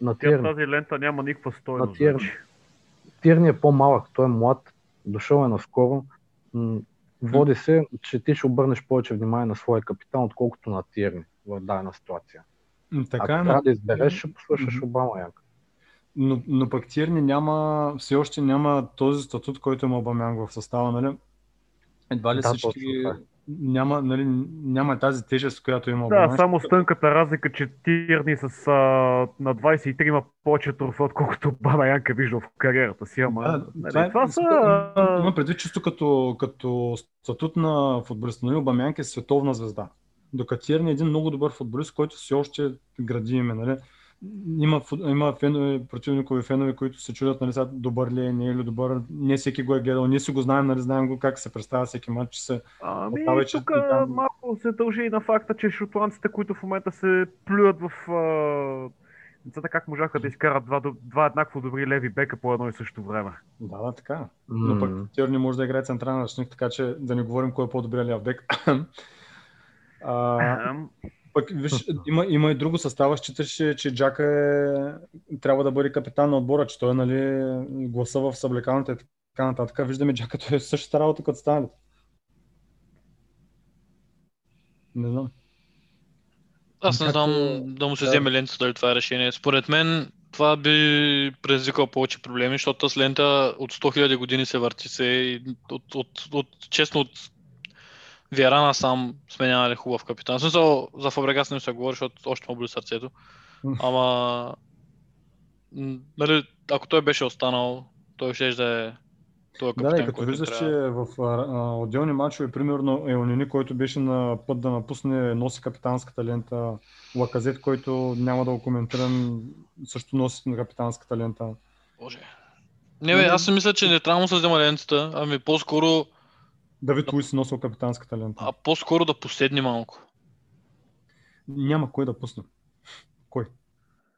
На Тирни. Тази лента няма никаква стойност. Тирни. Тирни е по-малък, той е млад, дошъл е наскоро. Води се, че ти ще обърнеш повече внимание на своя капитан, отколкото на Тирни в дадена ситуация. Така, ако трябва но... да избереш, ще послушаш Обама Янг. Но, но пък Тирни няма, все още няма този статут, който има Обама Янг в състава, нали? Едва ли да, всички... Няма, нали, няма тази тежест, която има Обама. Да, само с тънката разлика, че Тирни с а, на двайсет и три има повече трофеи, отколкото Обама Янг е виждал в кариерата си. Ама, да, нали, това, това са... Има предвид чисто като, като статут на футболист, но Обама Янг е световна звезда. Докато Тирни е един много добър футболист, който все още гради име. Нали? Има, има фенове, противникови фенове, които се чудят, нали, добър ли е, не е ли добър, не всеки го е гледал, ние си го знаем, нали, знаем го как се представя всеки матч, че се ами, оттава, че... Тук там... малко се дължи и на факта, че шотландците, които в момента се плюят в а... децата, как можаха да изкарат два, два еднакво добри леви бека по едно и също време. Да, да, така. Но mm. пък Тирни може да играе централен ръчник, така че да не говорим кой е по-добрия ляв бек. а... Пък, виж, има, има и друго състава, считаше, че Джака е, трябва да бъде капитан на отбора, че той е, нали, гласа в съблекалната и така нататък. Виждаме Джака, той е същата работа като станалите. Не знам. Аз не как... знам да му се вземе лента, дали това е решение. Според мен това би предизвикало повече проблеми, защото с лента от сто хиляди години се върти се и от, от, от, честно от Виарана сам сменява ли хубав капитан. В смисъл, за Фабрегас не се говори, защото още му боли сърцето. Ама... Нали, ако той беше останал, той ще да е този капитан, да, и като виждаш, че в а, отделни матчове, примерно Елнини, който беше на път да напусне, носи капитанската лента. Лаказет, който няма да го коментирам, също носи капитанската лента. Боже. Не бе, аз си мисля, че не трябва да се взема лентата, ами по-скоро Давид да... Луис носил капитанската лента. А по-скоро да поседне малко. Няма кой да пусне. Кой?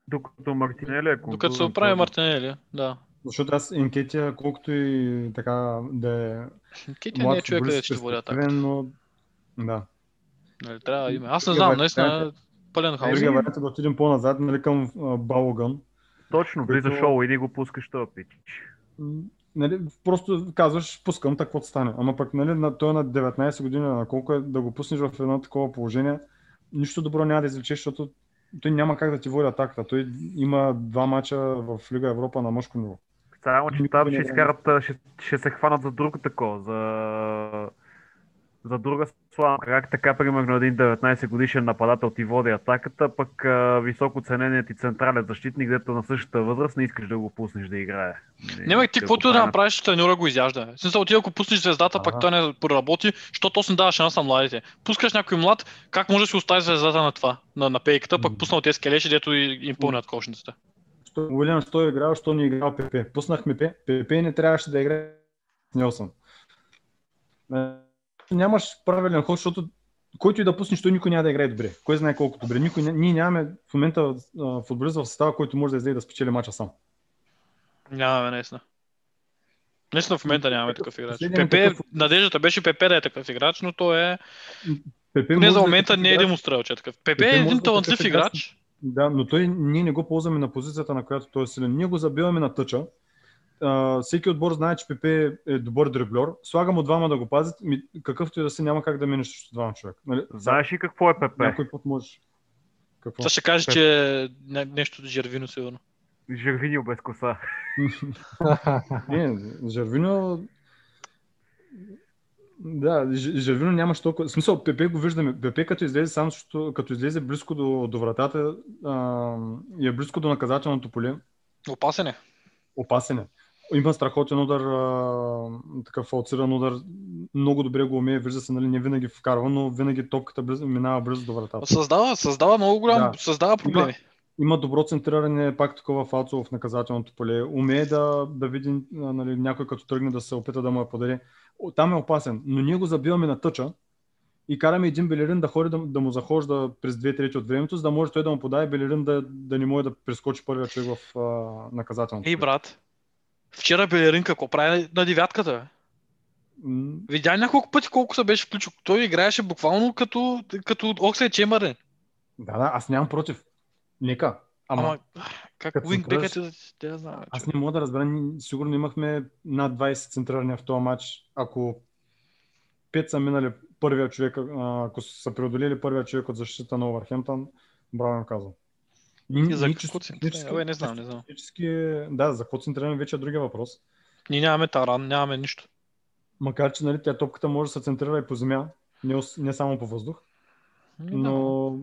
Докато Мартинели е конкурент. Докато се оправи Мартинели, да. Защото аз Енкетия, колкото и така да е... Енкетия не е човек, къде ще водя така. Но... Да. Нали, трябва име. Аз не знам, наистина пълен хаос. Другия вариант е да отидем по-назад, нали, към Балоган. Точно, близо като... шоу, иди го пускаш, това пич. Нали, просто казваш, пускам, така каквото стане. Ама пък, нали, на, той на деветнайсет години, на колко е да го пуснеш в едно такова положение, нищо добро няма да извлечеш, защото той няма как да ти води атаката. Той има два мача в Лига Европа на мъжко ниво. Само, че там ще изкарат, ще, ще се хванат за друго такова, за, за друга слава. Как така, примерно, един деветнайсет годишен нападател ти води атаката, пък високо цененият ти централен защитник, дето на същата възраст не искаш да го пуснеш да играе. Няма ти, каквото да направиш, треньора го изяжда. В смисъл, ти ако пуснеш звездата, ага, пак той не проработи, що точно дава шанс на младите. Пускаш някой млад, как може да си остави звездата на това, на, на пейката, пък пуснал тези скелеши, дето им пълнят кошницата. Уилям, що е играл, що не играл Пепе. Пуснахме Пепе, Пепе не трябваше да играе. Нелсън. Нямаш правилен ход, защото който и да пуснеш, той никой няма да играе добре. Кой знае колко добре. Никой, ние нямаме в момента футболист в състава, който може да излезе да спечели мача сам. Нямаме, наистина. Наистина в момента нямаме такъв играч. Пепе, такъв... Надеждата беше Пепе да е такъв играч, но то е... Пепе не за момента да не е демонстрирал, че е такъв. Пепе, Пепе е един талантлив да играч. Да, но той, ние не го ползваме на позицията, на която той е силен. Ние го забиваме на тъча. Uh, всеки отбор знае, че Пепе е добър дриблер. Слагам от двама да го пазят, ми, какъвто и да си, няма как да минеш срещу двама човек. Нали? Знаеш ли какво е Пепе? Някой път можеш. Какво? Та ще каже, Пепе, че е нещо Жервиньо сигурно. Жервиньо без коса. Не, Жервиньо... Да, Жервино нямаш толкова... В смисъл, Пепе го виждаме. Пепе като излезе само, като излезе близко до, до вратата а, и е близко до наказателното поле. Опасен е. Опасен е. Има страхотен удар, а, такъв фалциран удар. Много добре го умее, вижда се, нали, не винаги вкарва, но винаги топката близ, минава близо до вратата. Създава, създава много голям, да. Създава проблеми. Има добро центриране, пак такова Фалцово в наказателното поле. Умее да, да види, нали, някой като тръгне да се опита да му я подари. Там е опасен, но ние го забиваме на тъча и караме един Белерин да ходи да, да му захожда през две трети от времето, за да може той да му подаде, Белерин да, да не може да прескочи първия човек в а, наказателното поле. Ей, брат, вчера Белерин какво прави на девятката? М- Видя няколко пъти колко се беше включил. Той играеше буквално като, като Окслейд Чембърлейн. Да, да, аз нямам против. Нека. Ама, Ама как уингбекът да те знае? Аз не мога да разбера. Сигурно имахме над двайсет центрирания в този матч. Ако пет са минали първия човек, ако са преодолели първия човек от защита на Овърхемптън, браво им казвам. И за какво центриране? Не знам, не знам. Да, за какво центриране вече е другия въпрос. Ние нямаме таран, нямаме нищо. Макар че, нали, тя топката може да се центрира и по земя, не, не само по въздух. Но...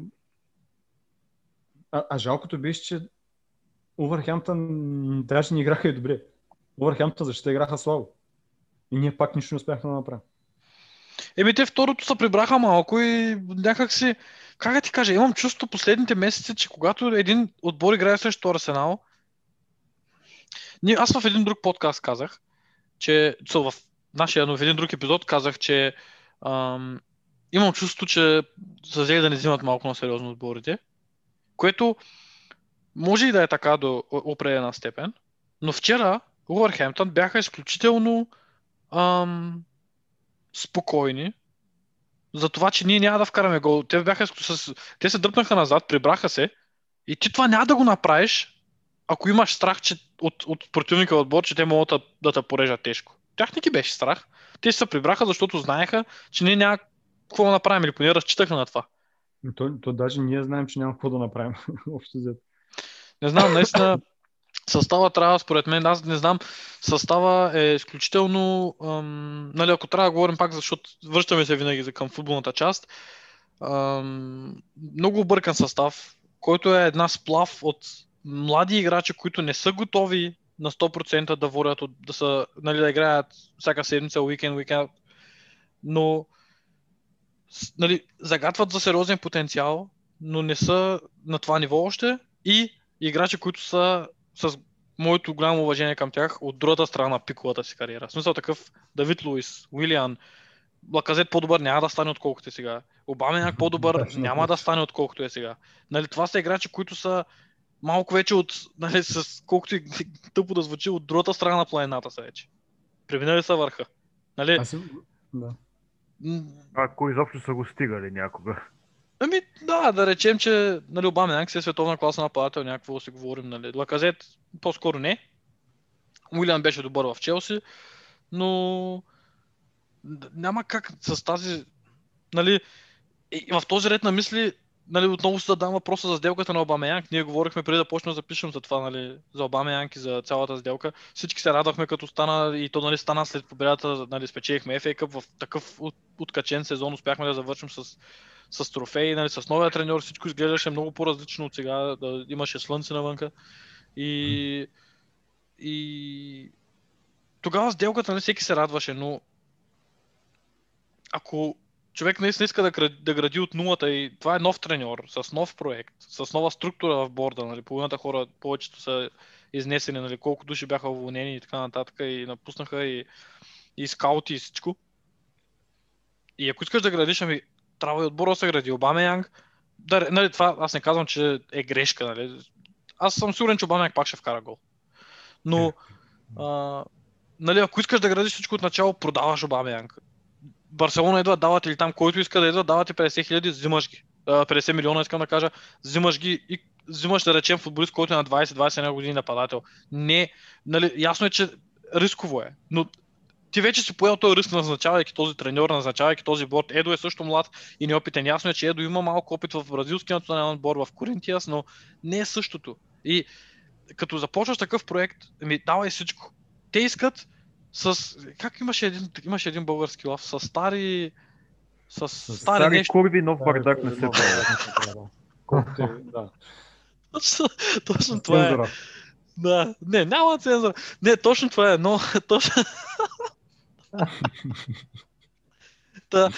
А, а жалкото беше, че Овърхемптън даже не играха и добре. Овърхемптън защита играха слабо. И ние пак нищо не успяхме да направим. Еми те второто се прибраха малко и някак си... Как да ти кажа, имам чувство последните месеци, че когато един отбор играе срещу Арсенал... Аз в един друг подкаст казах, че... В нашия, но в един друг епизод казах, че... Ам... Имам чувство, че са взели да не взимат малко на сериозно отборите. Което може и да е така до определена степен, но вчера Уорхемптън бяха изключително ам, спокойни за това, че ние няма да вкараме гол. Те, бяха, с... Те се дръпнаха назад, прибраха се и ти това няма да го направиш, ако имаш страх че от, от противника отбор, че те могат да, да те порежат тежко. Тях не ги беше страх. Те се прибраха, защото знаеха, че ние няма какво да направим или поне разчитаха на това. То, то даже ние знаем, че няма какво да направим. Не знам, наистина състава трябва, според мен, аз не знам, състава е изключително, ам, нали, ако трябва да говорим пак, защото връщаме се винаги към футболната част, ам, много объркан състав, който е една сплав от млади играчи, които не са готови на сто процента да водят, да, са, нали, да играят всяка седмица, уикенд, уикенд, но нали, загатват за сериозен потенциал, но не са на това ниво още и играчи, които са с моето голямо уважение към тях от другата страна на пиковата си кариера. В смисъл такъв Давид Луис, Уилиан, Лаказет по-добър няма да стане отколкото е сега. Обамяняк по-добър няма да стане отколкото е сега. Нали, това са играчи, които са малко вече от, нали, с колкото и тъпо да звучи, от другата страна на планетата са вече. Преминали са върха. Нали? Аз им... да. Ако изобщо са го стигали някога. Ами да, да речем, че нали, Обамянк е световна класа нападател, някакво си говорим. Нали. Лаказет по-скоро не. Уилиан беше добър в Челси, но няма как с тази... Нали, в този ред на мисли, нали, отново се задам въпроса за сделката на Обамянк. Ние говорихме преди да почнем да запишем за това, нали, за Обамянк и за цялата сделка. Всички се радвахме като стана и то, нали, стана след победата, нали, спечелихме еф ей Cup в такъв откачен сезон, успяхме да завършим с, с трофеи, нали, с новия треньор, всичко изглеждаше много по-различно от сега, да имаше слънце навънка и, и... тогава сделката, нали, всеки се радваше, но ако човек наистина иска да гради, да гради от нулата и това е нов треньор, с нов проект, с нова структура в борда, нали, половината хора повечето са изнесени, нали, колко души бяха уволнени и така нататък и напуснаха и, и скаути и всичко. И ако искаш да градиш, ами трябва и отбора да се гради. Обамеянг, да, нали, това аз не казвам, че е грешка, нали. Аз съм сигурен, че Обамеянг пак ще вкара гол. Но, а, нали, ако искаш да градиш всичко от начало, продаваш Обамеянг. Барселона идва, дават или там, който иска да идва, давате петдесет хиляди, взимаш ги. петдесет милиона искам да кажа, взимаш ги и взимаш, да речем, футболист, който е на двайсет двайсет и една години нападател. Не, нали, ясно е, че рисково е, но ти вече си поел този риск, назначавайки този треньор, назначавайки този борд. Едо е също млад и неопитен. Ясно е, че Едо има малко опит в бразилския национален борд, в Коринтиас, но не е същото. И като започваш такъв проект, ми давай всичко. Те искат С, как имаше един, имаше един български лав, с стари... С, с стари, стари нещо... курви, нов бардак не се прави. Да. Точно, точно това е. Да. Не, няма цензура. Не, точно това е, но... Точно... Та,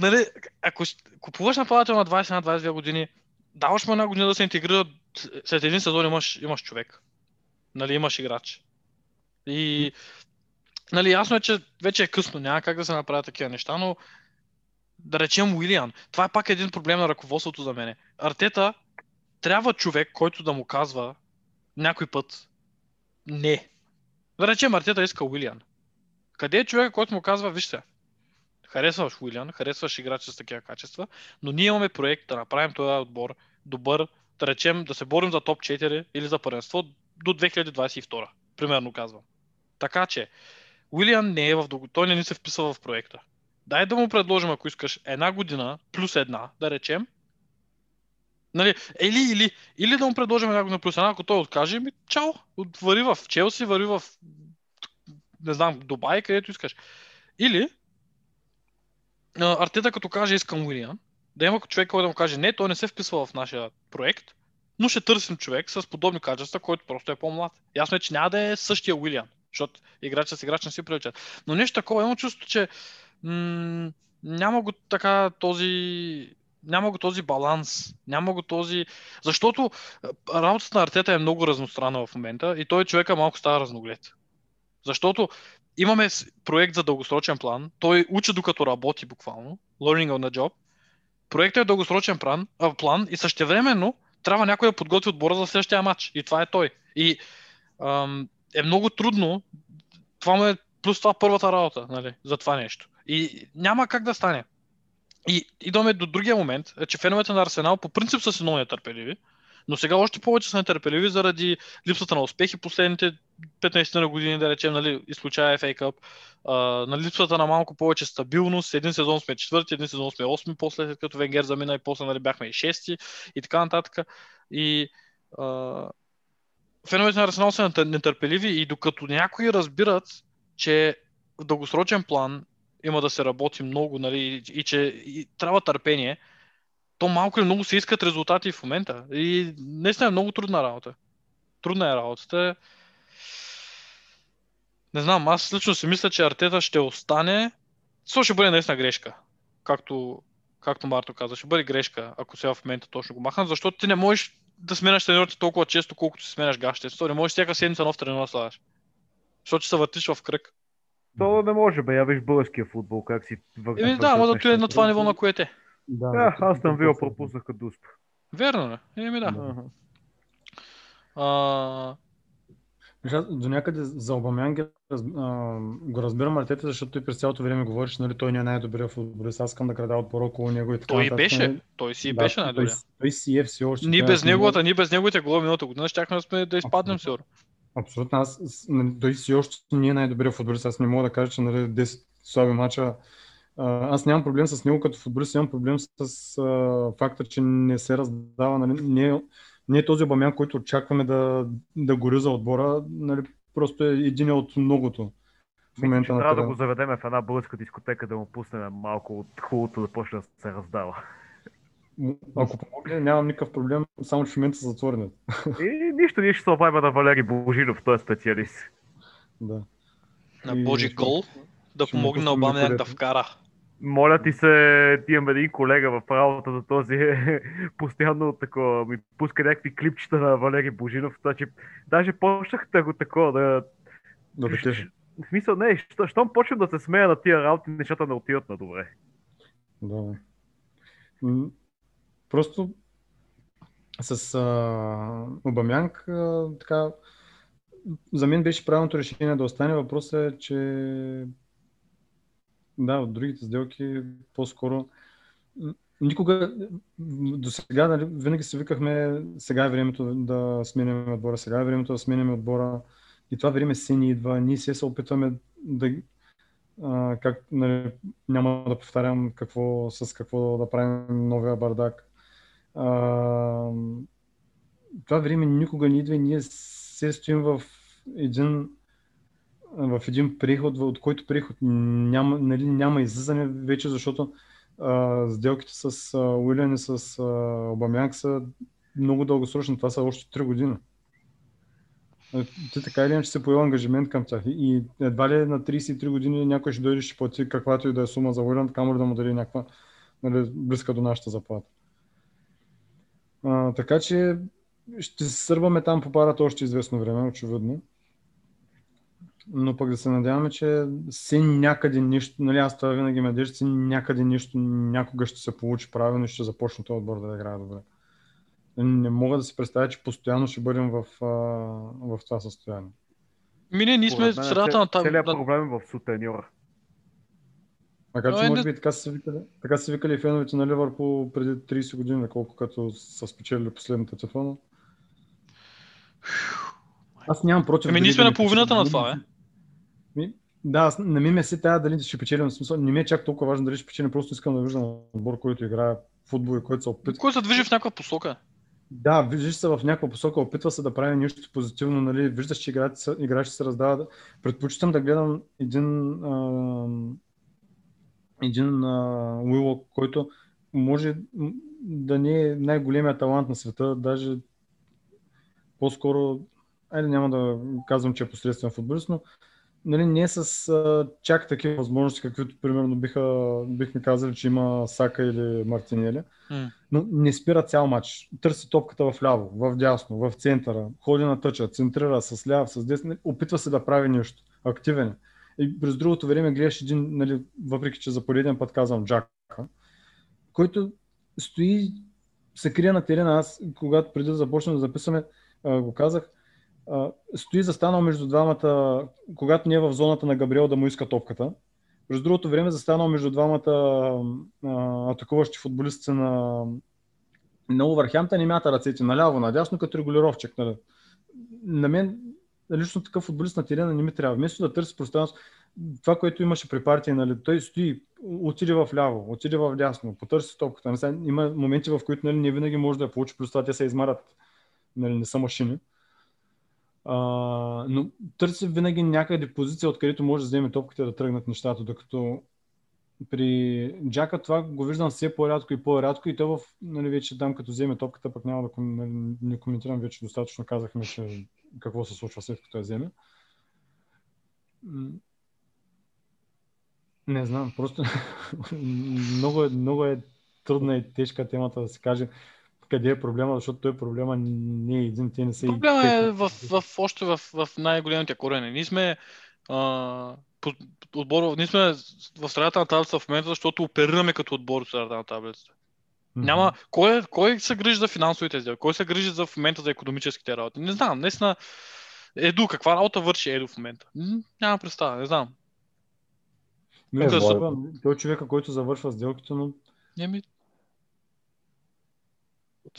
нали, ако купуваш нападател на двайсет и една двайсет и две години, даваш му една година да се интегрира, след един сезон имаш, имаш човек. Нали, имаш играч. И... Нали, ясно е, че вече е късно, няма как да се направят такива неща, но да речем Уилиан. Това е пак един проблем на ръководството за мене. Артета трябва човек, който да му казва някой път не. Да речем Артета иска Уилиан. Къде е човек, който му казва, вижте, харесваш Уилиан, харесваш играч с такива качества, но ние имаме проект да направим този отбор добър, да речем да се борим за топ четири или за първенство до две хиляди двайсет и втора, примерно казвам. Така че Уилиан не е в дълго, той не ни се вписва в проекта. Дай да му предложим, ако искаш, една година плюс една, да речем. Нали, или, или, или да му предложим една година плюс една, ако той откаже, ми чао, вари в Челси, вари в, не знам, Дубай, където искаш. Или Артета като каже, искам Уилиан, да има човек, който да му каже, не, той не се вписва в нашия проект, но ще търсим човек с подобни качества, който просто е по-млад. Ясно е, че няма да е същия Уилиан. Защото играч с играч не си приличат. Но нещо такова, имам чувство, че м- няма го така този, няма го този баланс, няма го този... Защото работата на Артета е много разностранна в момента и той човека малко става разноглед. Защото имаме проект за дългосрочен план, той учи докато работи буквално, learning on the job. Проектът е дългосрочен план, а, план и същевременно трябва някой да подготви отбора за следващия матч. И това е той. И... Ам, е много трудно, това му е плюс това първата работа, нали, за това нещо. И няма как да стане. И идваме до другия момент, че феновете на Арсенал по принцип са си много нетърпеливи, но сега още повече са нетърпеливи заради липсата на успехи последните петнайсет години, да речем, нали, изключая еф ей Cup, а, на липсата на малко повече стабилност, един сезон сме четвърти, един сезон сме осми, после като Венгер замина и после, нали, бяхме и шести и така нататък. И... А, феновете на Арсенал са нетърпеливи и докато някои разбират, че в дългосрочен план има да се работи много, нали, и че и трябва търпение, то малко или много се искат резултати в момента. И наистина е много трудна работа. Трудна е работата. Не знам, аз лично си мисля, че Артета ще остане. Също ще бъде наистина грешка, както, както Марто каза. Ще бъде грешка, ако сега в момента точно го махнат, защото ти не можеш да сменяш тренерите толкова често, колкото си сменяш гащите. Не можеш всяка седмица нов тренер да слагаш. Защото се въртиш в кръг. То не може, бе. Я виж българския футбол, как си въртиш. Еми да, може да ти е на това ниво, на което е. Да, да, аз съм вил пропуснах като успе. Верно, не? Еми да. да. А... До някъде за Обамянг го разбирам Артета, защото той през цялото време говориш, нали, той не е най-добрият футболист, аз искам да града отбора около него и така. Той и беше, нали... той си и да, беше най-добрият. Той, той си е все още. Ние без неговата, ние без неговите голови миналата година щяхме да, да изпаднем сигурно. Абсолютно, аз, нали, той си още не е най-добрият футболист, аз не мога да кажа, че, нали, десет слаби мача. Аз нямам проблем с него като футболист, имам проблем с а, факта, че не се раздава, нали, не Не е този Обамян, който очакваме да, да гори за отбора, нали, просто е един от многото в момента на това. Трябва да го заведеме в една българска дискотека, да му пуснем малко от хубавото да почне да се раздава. Ако помогне, нямам никакъв проблем, само че в момента са затворени. И нищо, ние ще се обадим на Валери Божинов, той е специалист. Да. На Божи гол да помогне на Обамян да вкара. Моля ти се, ти имам един колега в правилата за този, постоянно такова, ми пуска някакви клипчета на Валери Божинов, значи даже почнах да го такова да... да в смисъл, не, що, щом почвам да се смея на тия работи, нещата не отиват на добре. Да. Просто с Обамянг, така, за мен беше правилното решение да остане, въпросът е, че... Да, от другите сделки по-скоро. Никога до сега, нали, винаги се викахме, сега е времето да сменяме отбора, сега е времето да сменяме отбора. И това време се ни идва. Ние се се опитваме да. А, как, нали, няма да повтарям какво, с какво да правим новия бардак. А, това време никога не идва и ние се стоим в един в един приход, от който приход няма, нали, няма излизане вече, защото а, сделките с а, Уилиан и с Обамянг са много дългосрочни. Това са още три години. Ти така или иначе се появи ангажимент към тях и едва ли на трийсет и три години някой ще дойде, ще плати каквато и да е сума за Уилиан, камо да му даде някаква, нали, близка до нашата заплата. А, така че ще се сърбаме там по парата още известно време, очевидно. Но пък да се надяваме, че си някъде нещо, нали, аз това винаги ме държа, си някъде нещо, някога ще се получи правилно и ще започне този отбор да играе добре. Не мога да се представя, че постоянно ще бъдем в, а, в това състояние. Мине, ние сме средата на тази... Целият проблем е в сутеньора. Макар че, може би, така са се викали, така са се викали феновете на Ливърпул преди трийсет години, колко като са спечели последната тефона. Аз нямам против... Ами ние сме на половината на това, бе. Да, аз не ми ме се тая дали ще печелим, смисъл. Не ми е чак толкова важно дали ще печелим, просто искам да виждам отбор, който играе футбол и който се опитва. Който се движи в някаква посока. Да, виждаш се в някаква посока, опитва се да прави нещо позитивно, нали, виждаш, че играчи се раздават. Предпочитам да гледам един, а, един а, Уилок, който може да не е най-големия талант на света, даже по-скоро, айде няма да казвам, че е посредствен футболист, но, нали, не е с а, чак такива възможности, каквито примерно биха, бихме казали, че има Сака или Мартинели, mm. но не спира цял матч. Търси топката в ляво, в дясно, в центъра, ходи на тъча, центрира с ляв, с десен, нали, опитва се да прави нещо, активен. И през другото време гледаш един, нали, въпреки че за пореден път казвам Джака, който стои, се крие на терена. Аз, когато преди да започнем да записваме, а, го казах, Uh, стои застанал между двамата, когато не е в зоната на Габриел да му иска топката. През другото време застанал между двамата uh, атакуващи футболисти на, на Увърхямта, не мята ръцете наляво, надясно, като регулировчик. Нали. На мен лично такъв футболист на терена не ми трябва. Вместо да търси пространство, това, което имаше при партия, нали, той стои, отиде в ляво, отиде в дясно, потърси топката. Нали. Има моменти, в които, нали, не винаги може да я получи, плюс това те се измарат, нали, не са машини. Uh, но търси винаги някъде позиция, откъдето може да вземе топката да тръгнат нещата, докато при Джака това го виждам все по-рядко и по-рядко и то в, нали, вече там като вземе топката, пък няма да ком... не коментирам, вече достатъчно казахме, че какво се случва след като я вземе. Не знам, просто много, е, много е трудна и тежка темата да се каже. Къде е проблема, защото той проблема не е един, те не са... Проблема и... е в, в, още в, в най-големите корени. Ние сме, а, под, отбор, ние сме в средата на таблицата в момента, защото оперираме като отбор в средата на таблицата. Mm-hmm. Няма... Кой, кой се грижи за финансовите сделки? Кой се грижи за в момента за икономическите работи? Не знам, наистина... Еду, каква работа върши Еду в момента? Няма представа, не знам. Не, е, са... Той е човека, който завършва сделките, но... Еми...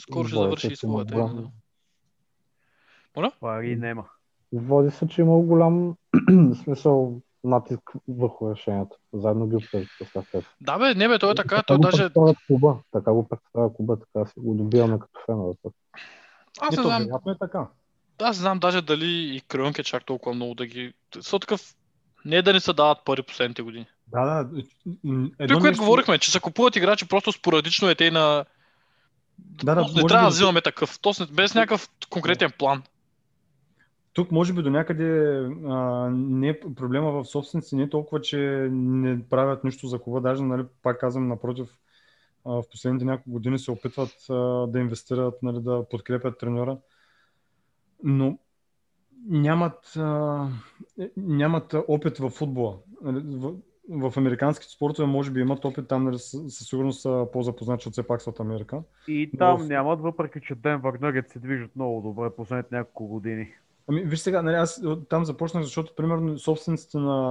Скоро ще завърши и своята. Пари няма. Води се, че има голям смисъл натиск върху решението. Заедно ги обсъждат. Да бе, не бе, той е така. Той даже... Куба. Така го представя Куба, така си го добиваме като фенове. Аз не знам. Е така. Аз знам даже дали и Крънке чак толкова много да ги... Со такъв... Не да ни се дават пари последните години. Да, да. При което говорихме, че се купуват играчи просто спорадично е те на... Да, да, не трябва да взимаме такъв, без някакъв конкретен план. Тук може би до някъде а, не е проблема в собственици, не е толкова, че не правят нищо за кова, даже, нали, пак казвам, напротив, а, в последните няколко години се опитват а, да инвестират, нали, да подкрепят треньора, но нямат, а, нямат опит във футбола. В, в американските спортове може би имат опит, там, нали, със сигурност са по-запознати от все пак от Америка. И там в... нямат, въпреки че Денвър Нъгетс се движат много добре последните няколко години. Ами виж сега, нали, аз там започнах, защото примерно собствениците на,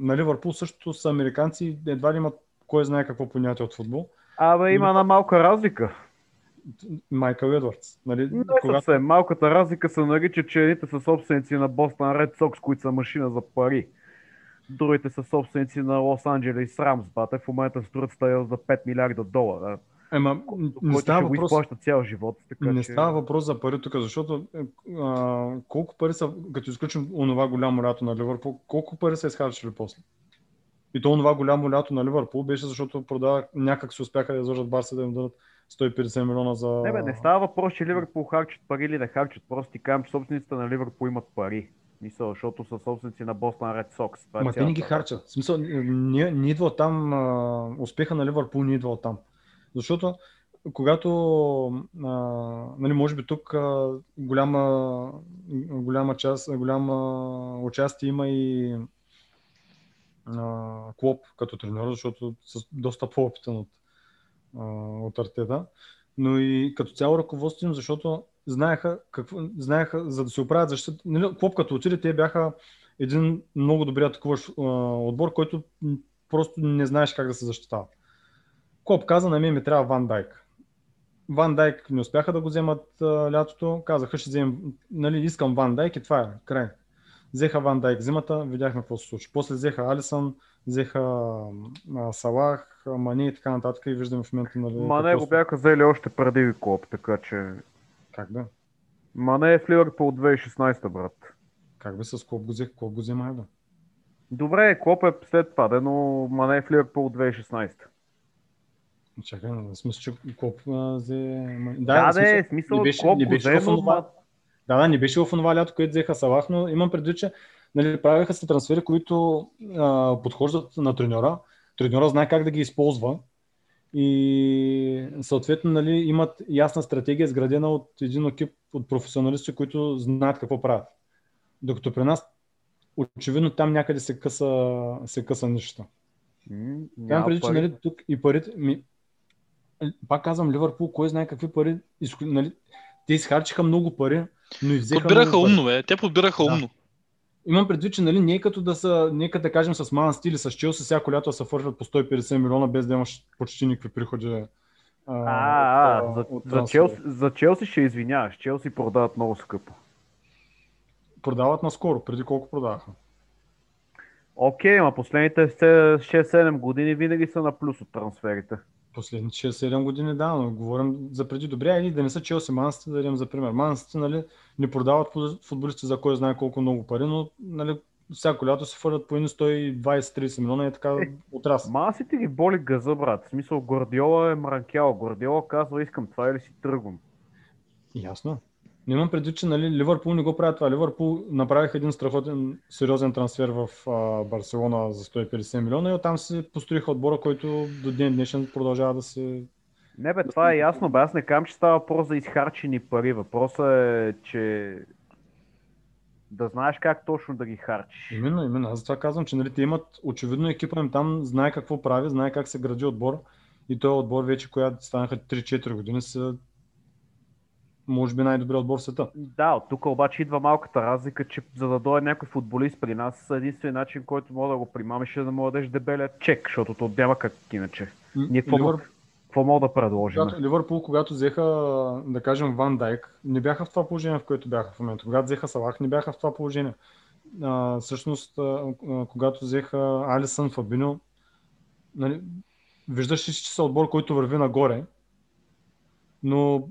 на Ливърпул също са американци, едва ли имат кой знае какво понятие от футбол. Абе има но... една малка разлика. Майкъл Едвардс. Нали, не когато... съвсем, малката разлика се нарича, че едните са собственици на Бостън Ред Сокс, които са машина за пари. Другите са собственици на Лос Анджелес Рамс, бате, в момента строят стадион за пет милиарда долара. Ема, не става въпрос... цял живот, така, не че... става въпрос за пари тук, защото а, колко пари са, като изключим онова голямо лято на Ливърпул, колко пари са изхарчили после? И то онова голямо лято на Ливърпул беше, защото продава, някак се успяха да изложат Барса да им дадат сто и петдесет милиона за... Не бе, не става въпрос, че Ливърпул харчат пари или да харчат, просто ти казвам, че собствениците на Ливърпул имат пари. Мисъл, защото са собственици на Бостън Ред Сокс. Ма те не ги харчат. В смисъл, не, не идва там, а, успеха на Ливърпул не идва там. Защото, когато, а, нали, може би тук а, голяма, голяма, част, голяма участие има и а, Клоп като тренер, защото с доста по-опитен от, а, от Артета, но и като цяло ръководство им, защото знаеха, какво, знаеха за да се оправят защита. Нали, Клоп като отиде, те бяха един много добре атакуващ а, отбор, който просто не знаеш как да се защитава. Клоп каза, на мен ми трябва Ван Дайк. Ван Дайк не успяха да го вземат а, лятото, казаха, ще взем, нали, искам Ван Дайк и това е, край. Взеха Ван Дайк зимата, видяхме какво се случи. После взеха Алисон, взеха а, Салах, Мане и така нататък и виждаме в момента... Нали, Мане го бяха взели още преди Клоп, така че... Как да? Мане е в Ливърпул две хиляди и шестнадесета, брат. Как бе с Клоп го взех? Клоп го взема, да. Добре, Клоп е след това, но Мане е в Ливърпул две хиляди и шестнадесета. Чакай, в смисъл, че Клоп взе... Да, да, е, смисъл, Клоп го взе, но... Да, да, не беше в онова лято, което взеха Салах, но имам предвид, че нали, правиха се трансфери, които а, подхождат на треньора. Треньора знае как да ги използва и съответно нали, имат ясна стратегия, изградена от един екип от професионалисти, които знаят какво правят. Докато при нас, очевидно, там някъде се къса, се къса нещата. Mm, имам предвид, че нали, тук и парите... Ми... Пак казвам, Ливърпул, кой знае какви пари, нали, те изхарчиха много пари, но и взеха подбираха много умно, бе. Те подбираха да. умно. Имам предвид, че нали, не е като да са, не е като да кажем с Ман Стили, с Челси, всяко лято да се фършват по сто и петдесет милиона, без да имаш почти никакви приходи. А, а, от, а, от, за, от за, Челси, за Челси ще извиняваш, Челси продават много скъпо. Продават наскоро, преди колко продаваха? Окей, ма последните шест седем години винаги са на плюс от трансферите. Последните шест седем години, да, но говорим за преди добре, или да не са Челси, Манстите, да дадем за пример. Манстите, нали, не продават футболисти за кой знае колко много пари, но нали, всяко лято се фърлят по сто и двадесет до сто и тридесет милиона и така отрасъл. Манстите ги боли газа, брат. В смисъл, Гвардиола е мранкял. Гвардиола казва, искам това или си тръгвам. Ясно. Не имам предвид, че нали, Ливърпул не го правят това. Ливърпул направиха един страхотен, сериозен трансфер в а, Барселона за сто и петдесет милиона и оттам се построиха отбора, който до ден днешен продължава да се... Не бе, това е ясно бе. Аз не казвам, че става въпрос за изхарчени пари. Въпросът е, че да знаеш как точно да ги харчиш. Именно, именно. Аз за това казвам, че нали, те имат, очевидно екипа им там знае какво прави, знае как се гради отбор и този отбор вече, която станаха три-четири години, са може би най-добрият отбор в света. Да, от тук обаче идва малката разлика, че за да дойде някой футболист при нас, единствен начин, който мога да го примамиш е да му дадеш дебеля чек, защото то няма как иначе. Ние какво Ливър... мога да предложим? Ливърпул, когато взеха, да кажем, Ван Дайк, не бяха в това положение, в което бяха в момента. Когато взеха Салах, не бяха в това положение. А, всъщност, а, когато взеха Алисън, Фабиньо, нали, виждаше, че са отбор, който върви нагоре, но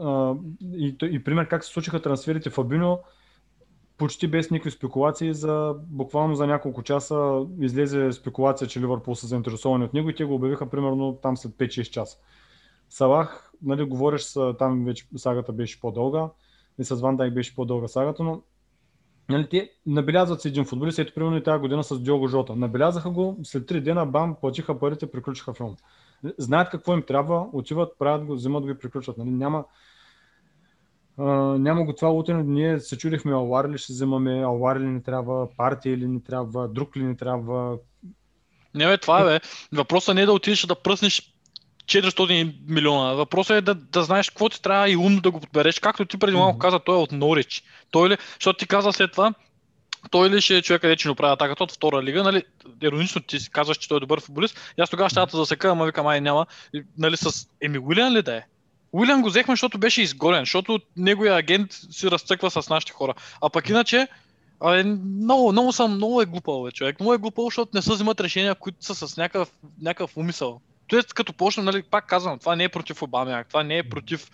а, и, и пример как се случиха трансферите в Фабиньо, почти без никакви спекулации, за, буквално за няколко часа излезе спекулация, че Ливърпул са заинтересовани от него и те го обявиха примерно там след пет-шест часа. Салах, нали, говориш, там вече сагата беше по-дълга и с Ван Дайк беше по-дълга сагата, но нали, те набелязват си един футболист, ето примерно и тази година с Диого Жота. Набелязаха го, след три дена, бам, платиха парите, приключиха филма. Знаят какво им трябва, отиват, правят го, взимат го и приключват. Нали? Няма, а, няма го това утре. Ние се чудихме, Алуар ли ще взимаме, Алуар ли не трябва, партия ли не трябва, друг ли не трябва. Не бе, това е бе. Въпросът не е да отидеш да пръснеш четиристотин милиона. Въпросът е да, да знаеш какво ти трябва и умно да го подбереш. Както ти преди малко mm-hmm. каза, той е от Норич. Той ли, защото ти каза след това, той ли ще е човека, де че не оправя атаката от втора лига, нали, иронично ти казваш, че той е добър футболист, и аз тогава щата засека, ама викам, ай няма, нали, с Еми Уилиан ли да е? Уилиан го взехме, защото беше изгорен, защото неговия агент си разцъква с нашите хора, а пък иначе, а, много, много съм, много е глупал, бе, човек, много е глупал, защото не са взимат решения, които са с някакъв, някакъв умисъл. Тоест, като почнем, нали, пак казвам, това не е против Обамяк, това не е против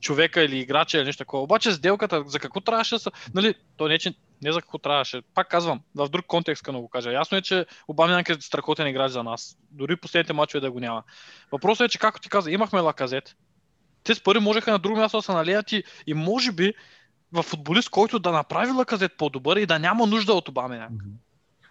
човека или играча или нещо такова. Обаче сделката, за какво трябваше да са, нали, то не е, че не за какво трябваше. Пак казвам, в друг контекст като го кажа. Ясно е, че Обамяк е страхотен играч за нас. Дори последните мачове да го няма. Въпросът е, че както ти каза, имахме Лаказет. Те с пари можеха на друго място да се налеят и, и може би в футболист, който да направи Лаказет по-добър и да няма нужда от Обамяк.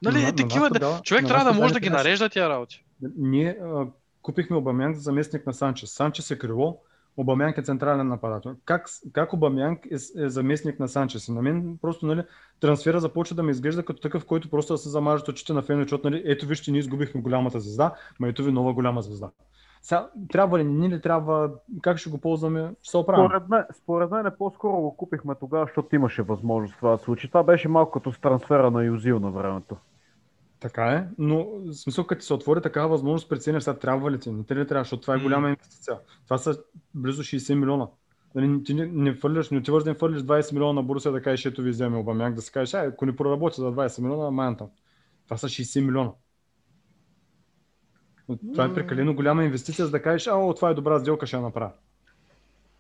Нали, е такива, да, човек трябва да може да ги нарежда тия работи. Ние а, купихме Обамянк за заместник на Санчес. Санчес е крило, Обамянк е централен нападател. Как, как Обамянк е, е заместник на Санчес? И на мен просто, нали, трансфера започва да ме изглежда като такъв, който просто да се замажат очите на фенове, нали, ето вижте, ние изгубихме голямата звезда, ма ето ви нова голяма звезда. Сега, трябва ли, не ли трябва, как ще го ползваме, ще се оправим? Според мен, според мен по-скоро го купихме тогава, защото имаше възможност това да случи. Това беше малко като с трансфера на Юзил на времето. Така е, но в смисъл, като се отвори такава възможност, преценяш сега трябва ли ти, не те ли трябва, защото това е голяма инвестиция. Това са близо шейсет милиона. Нали, ти не, не фърлиш, не отиваш да им фърлиш двайсет милиона на Борусия да кажеш, ето ви вземе Обамянк, да си кажеш, ай, ако не проработи за двайсет милиона, майната. Това са шейсет милиона. Това е прекалено голяма инвестиция, за да кажеш, ао, това е добра сделка, ще я направя.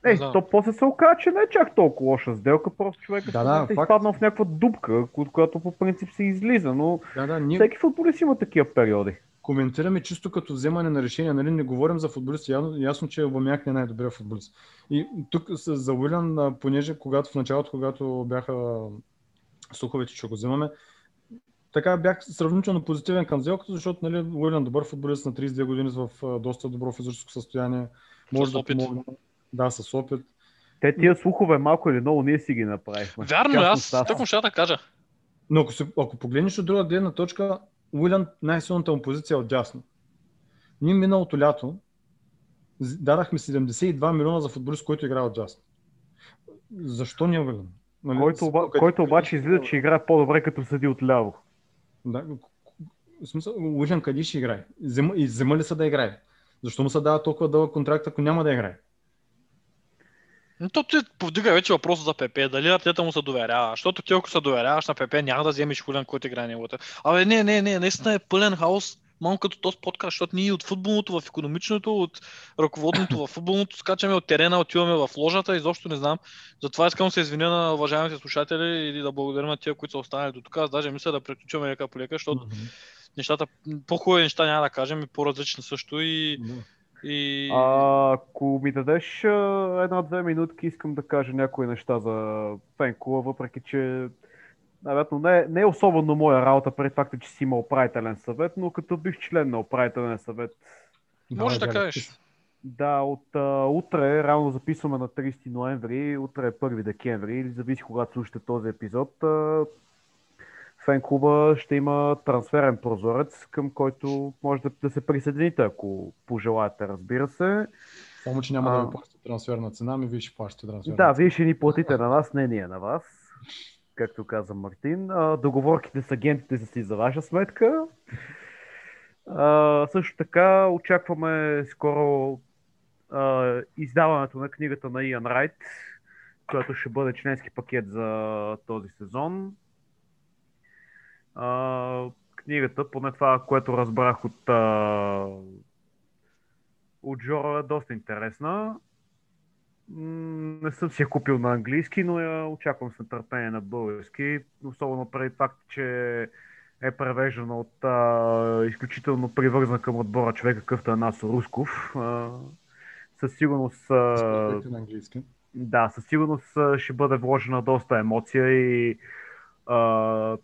Е, да. То после се оказа, че не е чак толкова лоша сделка, просто човека да, да, е изпаднал в някаква дупка, от която по принцип се излиза, но да, да, ние... всеки футболист има такива периоди. Коментираме чисто като вземане на решение, нали, не говорим за футболист, явно, ясно, че Обамяк не е най-добрия футболист. И тук за Уилиан, понеже когато в началото, когато бяха слуховете, че го вземаме, така бях сравнително позитивен към сделката, защото, нали, Уилиан добър футболист на трийсет и две години в доста добро физическо състояние, може да помогне. Да, с опит. Те тия слухове малко или много ние си ги направихме. Вярно, Частно аз става. Тъкмо ще да кажа. Но ако, си, ако погледнеш от друга гледна точка, Уилиан най-силната му позиция е отдясно. Ние миналото лято дадахме седемдесет и два милиона за футболист, който играе отдясно. Защо не Уилиан? Нали? Който, оба, който обаче излиза, че играе по-добре като седи отляво. Да, в смисъл, Уилиан къде ще играе? Зема, и взема ли са да играе? Защо му се дава толкова дълъг контракт, ако няма да играе? Но то ти повдига вече въпроса за Пепе, дали Артета му се доверява, защото ти ако се доверяваш на Пепе, няма да вземеш Хулян, който играе неговата. Абе не, не, не, наистина е пълен хаос, малко като този подкаст, защото ние от футболното в икономичното, от ръководното в футболното, скачаме от терена, отиваме в ложата, изобщо не знам. Затова искам да се извиня на уважаемите слушатели и да благодаря на тия, които са останали до тук. Аз даже мисля да приключваме лека по лека, защото mm-hmm. нещата, по-хубави неща няма да кажем и по-различни също и... Mm-hmm. И... А, ако ми дадеш една-две минутки, искам да кажа някои неща за Пенкова, въпреки че навятно, не, не е особено моя работа пред факта, че си има управителен съвет, но като бих член на управителен съвет. Може да, да кажеш. Да, от а, утре, реално записваме на трийсети ноември, утре е първи декември, или зависи когато слушате този епизод. А... Фенклуба ще има трансферен прозорец, към който може да, да се присъедините, ако пожелаете, разбира се. Само, че няма а, да ви плащате трансферна цена, ми вие ще плащате трансферна цена. Да, вие ще ни платите на нас, не ние на вас, както каза Мартин. А, договорките с агентите са си за ваша сметка. А, също така очакваме скоро а, издаването на книгата на Иан Райт, която ще бъде членски пакет за този сезон. Uh, книгата, поне това, което разбрах от, uh, от Жоро, е доста интересна. Mm, не съм си я купил на английски, но я очаквам с нетърпение на български. Особено преди факт, че е превеждана от uh, изключително привързан към отбора човека, какъвто е Насо Русков. Uh, със сигурност... Uh, на английски. Да, със сигурност uh, ще бъде вложена доста емоция и... Uh,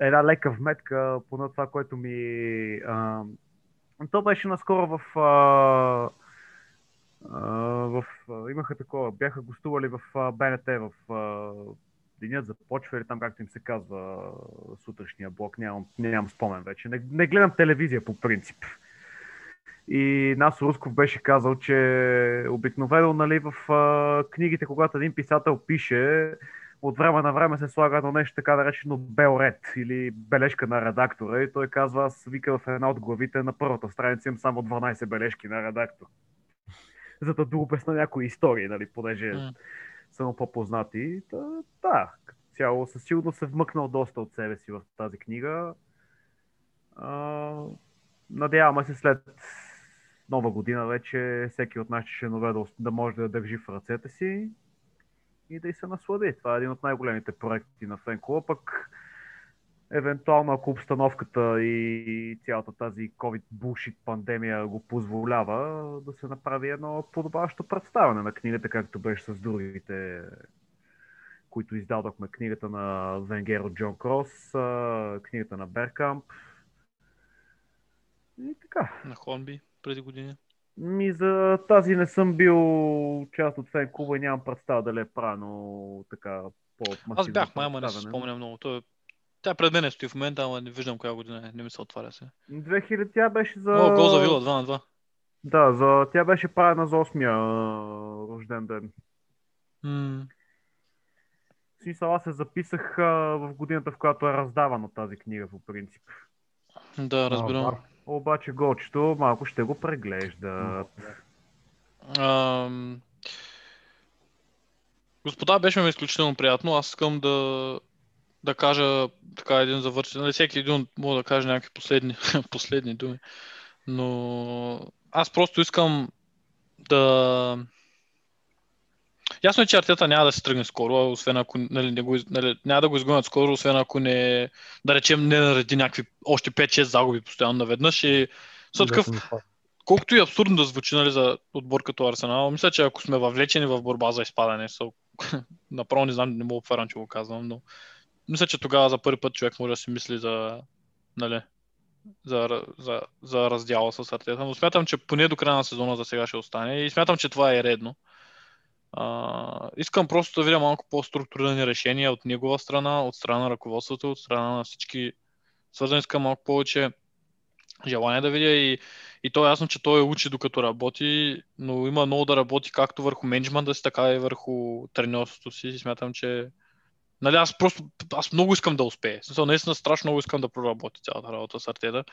една лека вметка, поне това, което ми... А, то беше наскоро в... А, а, в а, имаха такова, бяха гостували в а, БНТ в а, денят започва или там, както им се казва сутрешния блок, нямам, нямам спомен вече. Не, не гледам телевизия по принцип. И Насо Русков беше казал, че обикновено, нали, в а, книгите, когато един писател пише, от време на време се слага едно нещо така наречено бел ред или бележка на редактора и той казва, аз вика в една от главите на първата страница имам само дванайсет бележки на редактор. За да дообясна някои истории, нали, понеже mm. са му по-познати. Та, да, като цяло със сигурност се вмъкнал доста от себе си в тази книга. А, надяваме се след нова година вече всеки от нашите членове да, да може да я държи в ръцете си и да й се наслади. Това е един от най-големите проекти на Фен Клуба, пък евентуално ако обстановката и цялата тази COVID bullshit пандемия го позволява, да се направи едно подобаващо представяне на книгата, както беше с другите, които издадохме. Книгата на Венгер от Джон Крос, книгата на Беркамп и така. На Хонби преди години. Ми за тази не съм бил част от Фен Клуба и нямам представа дали е правено така по-масивно. Аз бях, май, ама не се спомня много. Той е... Тя пред мен е стои в момента, ама не виждам коя година е, не ми се отваря се. две хиляди тя беше за... О, гол за Вила, два на два. Да, за... тя беше правена за осмия рожден ден. Mm. В смисъл, аз се записах а, в годината, в която е раздавана тази книга, по принцип. Да, разбирам. А, обаче голчето малко ще го преглеждат. Mm. Господа, беше ми изключително приятно. Аз искам да... да кажа така един завършен, нали, всеки един мога да каже някакви последни, последни думи, но аз просто искам да... Ясно е, че Артета няма да се тръгне скоро, освен ако, нали, не го, нали, няма да го изгонят скоро, освен ако не, да речем, не нареди някакви още пет-шест загуби постоянно наведнъж и са такъв... Колкото и абсурдно да звучи, нали, за отбор като Арсенал, мисля, че ако сме въвлечени в борба за изпадане, са... направо не знам, не мога поверам, че го казвам, но... Мисля, че тогава за първи път човек може да си мисли за, нали, за, за, за раздяла с Артета, но смятам, че поне до края на сезона за сега ще остане и смятам, че това е редно. А, искам просто да видя малко по-структурирани решения от негова страна, от страна на ръководството, от страна на всички свързани, искам малко повече желание да видя и, и то е ясно, че той учи докато работи, но има много да работи както върху менеджмента си, така и върху треньорството си и смятам, че нали, аз просто, аз много искам да успея. Също, наистина страшно много искам да проработя цялата работа с Артета.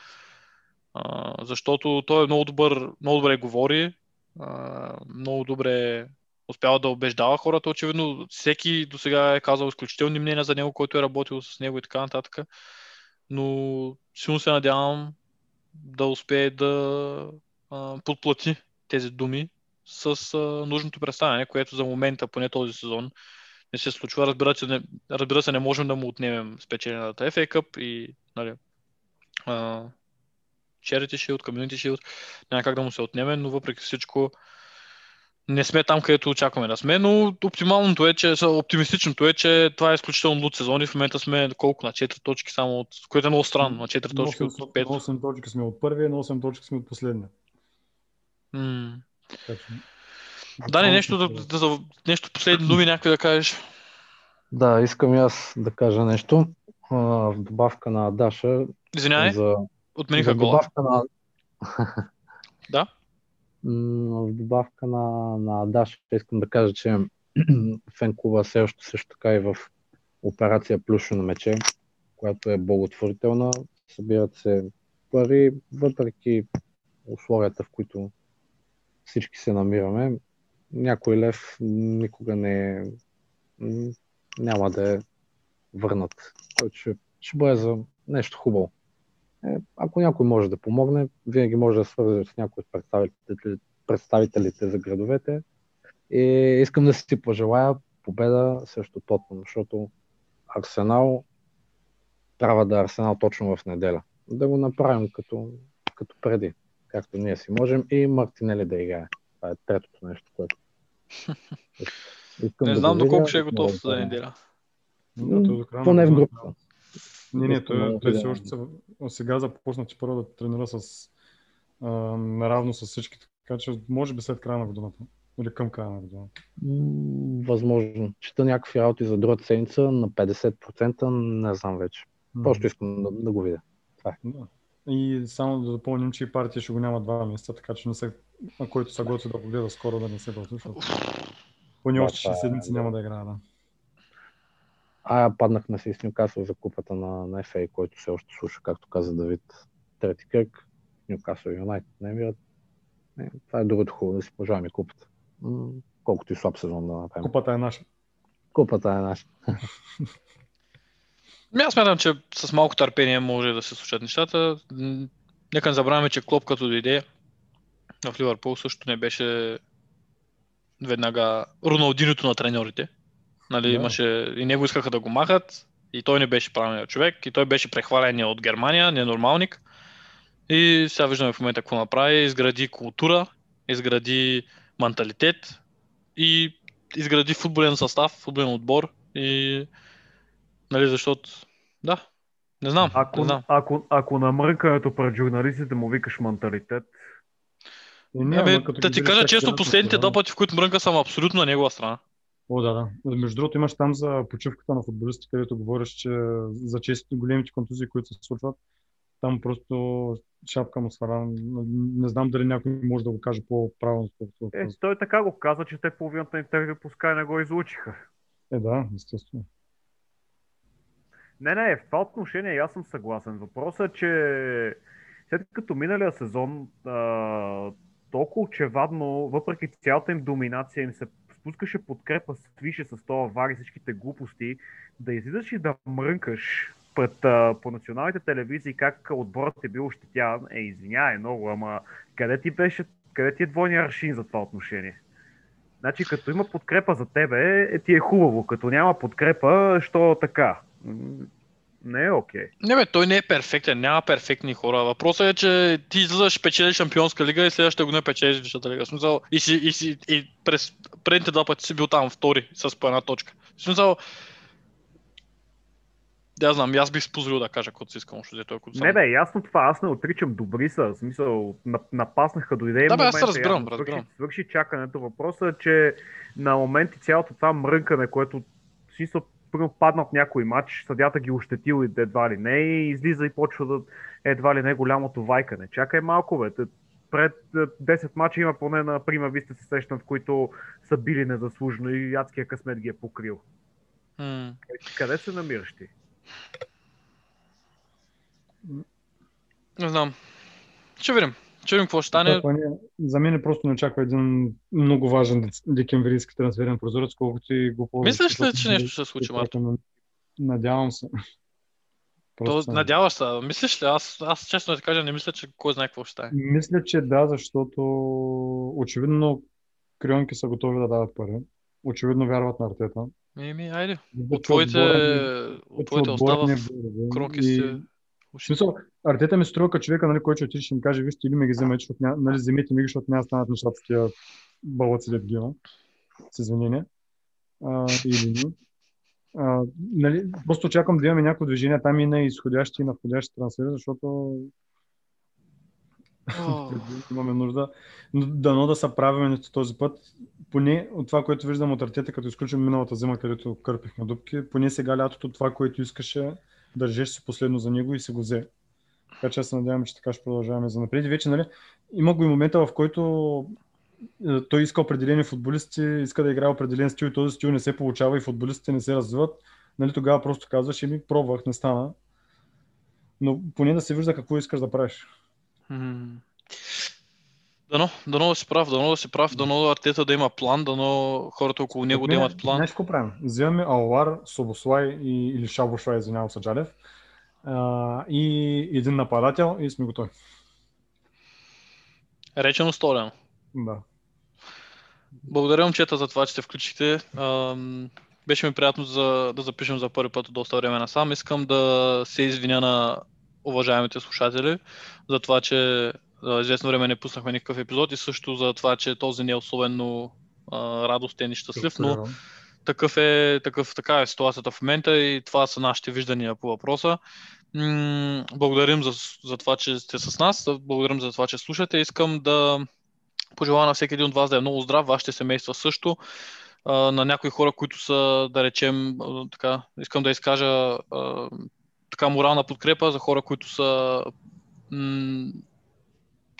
А, защото той е много добър, много добре говори, а, много добре успява да убеждава хората. Очевидно, всеки до сега е казал изключителни мнения за него, който е работил с него и така нататък. Но силно се надявам да успее да а, подплати тези думи с а, нужното представяне, което за момента, поне този сезон, не се случва. Разбира се, не, разбира се, не можем да му отнемем спечелената еф ей Cup и нали, uh, Charity Shield, Community Shield, няма как да му се отнеме, но въпреки всичко не сме там, където очакваме да сме, но оптималното е, че, оптимистичното е, че това е изключително луд сезон и в момента сме колко на четири точки само от, което е много странно, на четири точки осем, от пет. На осем точки сме от първия, на осем точки сме от последния. Mm. Да, не, нещо, да, да, нещо последно думи някой да кажеш. Да, искам и аз да кажа нещо. А, в добавка на Даша... Извинявай, за... отмениха гола. На... Да? В добавка на, на Даша искам да кажа, че Фен Клуба все още също така и в операция Плюшено мече, която е благотворителна. Събират се пари, въпреки условията, в които всички се намираме. Някой лев никога не няма да е върнат. Който ще, ще бъде за нещо хубаво. Е, ако някой може да помогне, винаги може да свърже с някой от представителите, представителите за градовете. И искам да си пожелая победа срещу Тотнъм, защото Арсенал трябва да е Арсенал точно в неделя. Да го направим като, като преди, както ние си можем и Мартинели да играе. Това е третото нещо, което... Искам не да знам до колко ще е готов за неделя. Поне в групата. Не, не, той, той си още сега започна, че първо да тренира с, а, наравно с всички, така че може би след края на годината. Или към края на годината. Възможно. Чета някакви работи за другата седмица на петдесет процента, не знам вече. Просто искам да, да го видя. Това е. И само да допълним, че и партия ще го няма два месеца, така че не се, на който са готови да погледа скоро да не се готви, защото поне още шест седмици няма да играе. Да. А, паднахме се с Нюкасъл за купата на, на еф ей, който все още слуша, както каза Давид Трети кръг. Нюкасъл Юнайтед не мират. Е, това е другото хубаво, да си пожелаваме купата. М- колкото и слаб сезон да направим. Купата е наша. Купата е наша. Аз смятам, че с малко търпение може да се случат нещата. Нека не забравяме, че Клоп като дойде В Ливърпул също не беше веднага Роналдиньото на треньорите. Нали, да. Имаше, и него искаха да го махат, и той не беше правилният човек, и той беше прехвален от Германия, ненормалник. И сега виждаме в момента какво направи, изгради култура, изгради менталитет и изгради футболен състав, футболен отбор и нали, защото да, не знам. Ако, не знам. ако, ако на мрънкането пред журналистите му викаш менталитет, Ами, да ти кажа често, последните два пъти, в които мрънка съм абсолютно на негова страна. О, да, да. Между другото имаш там за почивката на футболисти, където говориш, че за честите големите контузии, които се случват, там просто шапка му свара. Не знам дали някой може да го каже по-правилно. Е, той така го каза, че те половината интервю пускай не го излучиха. Е, да, естествено. Не, не, в това отношение аз съм съгласен. Въпросът е, че след като миналия сезон а... толкова очевадно, въпреки цялата им доминация, им се спускаше подкрепа, свише с това вари всичките глупости, да излизаш и да мрънкаш пред, а, по националните телевизии как отборът е бил ощетян. Е, извинявай много, ама къде ти беше, къде ти е двойният аршин за това отношение? Значи, като има подкрепа за тебе, е, ти е хубаво, като няма подкрепа, що така? Не е окей. Okay. Не бе, той не е перфектен, няма перфектни хора. Въпросът е, че ти излизаш, печелиш Шампионска лига и следващата година печелиш Висшата лига. Смисъл, и, си, и, си, и през предните два пъти си бил там втори с по една точка. Смисъл, да знам, аз бих спозволил да кажа, когато си искам. Защото сам... Не бе, ясно това, аз не отричам, добри са. В смисъл, напаснаха, дойде да, и момента. Да бе, аз се разбирам, разбирам. Свърши, свърши чакането. Въпросът е, че на моменти цялото това мрънкане, което си са първо паднат някой матч, съдята ги ощетил едва ли не и излиза и почва да едва ли не голямото вайкане. Чакай малко, бе. Пред десет мача има поне, например, ви сте се сещнат, които са били незаслужено и адския късмет ги е покрил. Mm. Къде се намираш ти? Не знам. Ще видим. Ще видим какво ще стане. За мен просто не очаква един много важен декемврийски трансферен прозорец, колкото и го повече. Мислиш ли, че нещо ще се случи, Марто? Надявам се. Просто... То, надяваш се. Мислиш ли? Аз, аз честно да ти кажа, не мисля, че кой знае какво ще стане. Мисля, че да, защото очевидно крионки са готови да дават пари. Очевидно вярват на Артета. Еми, айде. От твоите, от твоите остава в крионки си... В смисъл, Артета ми струва като човека, нали, който ще отиде, ще ми каже, вижте, или ми ги вземете, нали, вземете ми ги, защото няма станат нещата такива балъци да ги има, с извинение. А, или не. А, нали, просто очаквам да имаме някакво движение там и на изходящи и на входящи трансфери, защото oh. имаме нужда. Но дано да се правим този път. Поне от това, което виждам от Артета, като изключим миналата зима, където кърпихме дупки, поне сега лятото това, което искаше, държеш се последно за него и се го взе. Така че аз се надявам, че така ще продължаваме за напред. Вече, нали, има го и момента, в който той иска определени футболисти, иска да играе определен стил и този стил не се получава и футболистите не се развиват. Нали, тогава просто казваш, еми, пробвах, не стана. Но поне да се вижда какво искаш да правиш. Mm-hmm. Дано, дано да си прав, дано да си прав, дано Артета да има план, дано хората около него да имат план. Знаеш какво правим? Взимаме Алуар, Собослай и, или Шабошлай, извинявам се, Джалев а, и един нападател и сме готови. Речено столено. Да. Благодаря, момчета, за това, че се включихте. А, беше ми приятно за, да запишем за първи път от доста време насам. Искам да се извиня на уважаемите слушатели за това, че за известно време не пуснахме никакъв епизод и също за това, че този не е особено а, радостен и щастлив, но такъв е, такъв, така е ситуацията в момента и това са нашите виждания по въпроса. М- благодарим за, за това, че сте с нас, благодарим за това, че слушате. Искам да пожелая на всеки един от вас да е много здрав, вашите семейства също. А, на някои хора, които са, да речем, а, така, искам да изкажа а, така морална подкрепа за хора, които са... М-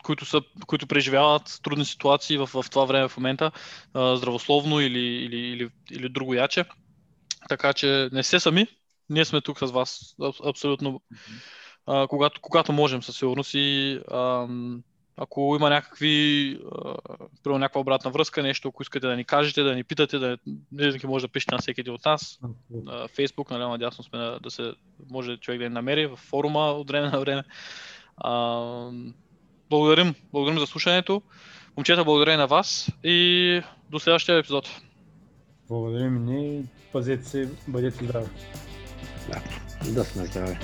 Които, са, които преживяват трудни ситуации в, в това време в момента, а, здравословно или, или, или, или друго яче. Така че не сте сами, ние сме тук с вас абсолютно, а, когато, когато можем със сигурност и а, ако има някакви, а, прямо някаква обратна връзка, нещо, ако искате да ни кажете, да ни питате, да ни може да пишете на всеки един от нас, а, Facebook, наляво надясно сме да се, може човек да ни намери, в форума от време на време. А, Благодарим, благодарим за слушането. Момчета, благодаря на вас и до следващия епизод. Благодарим и ние. Пазете се, бъдете здрави. Да, да сме здрави.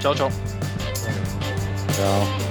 Чао, чао. Чао.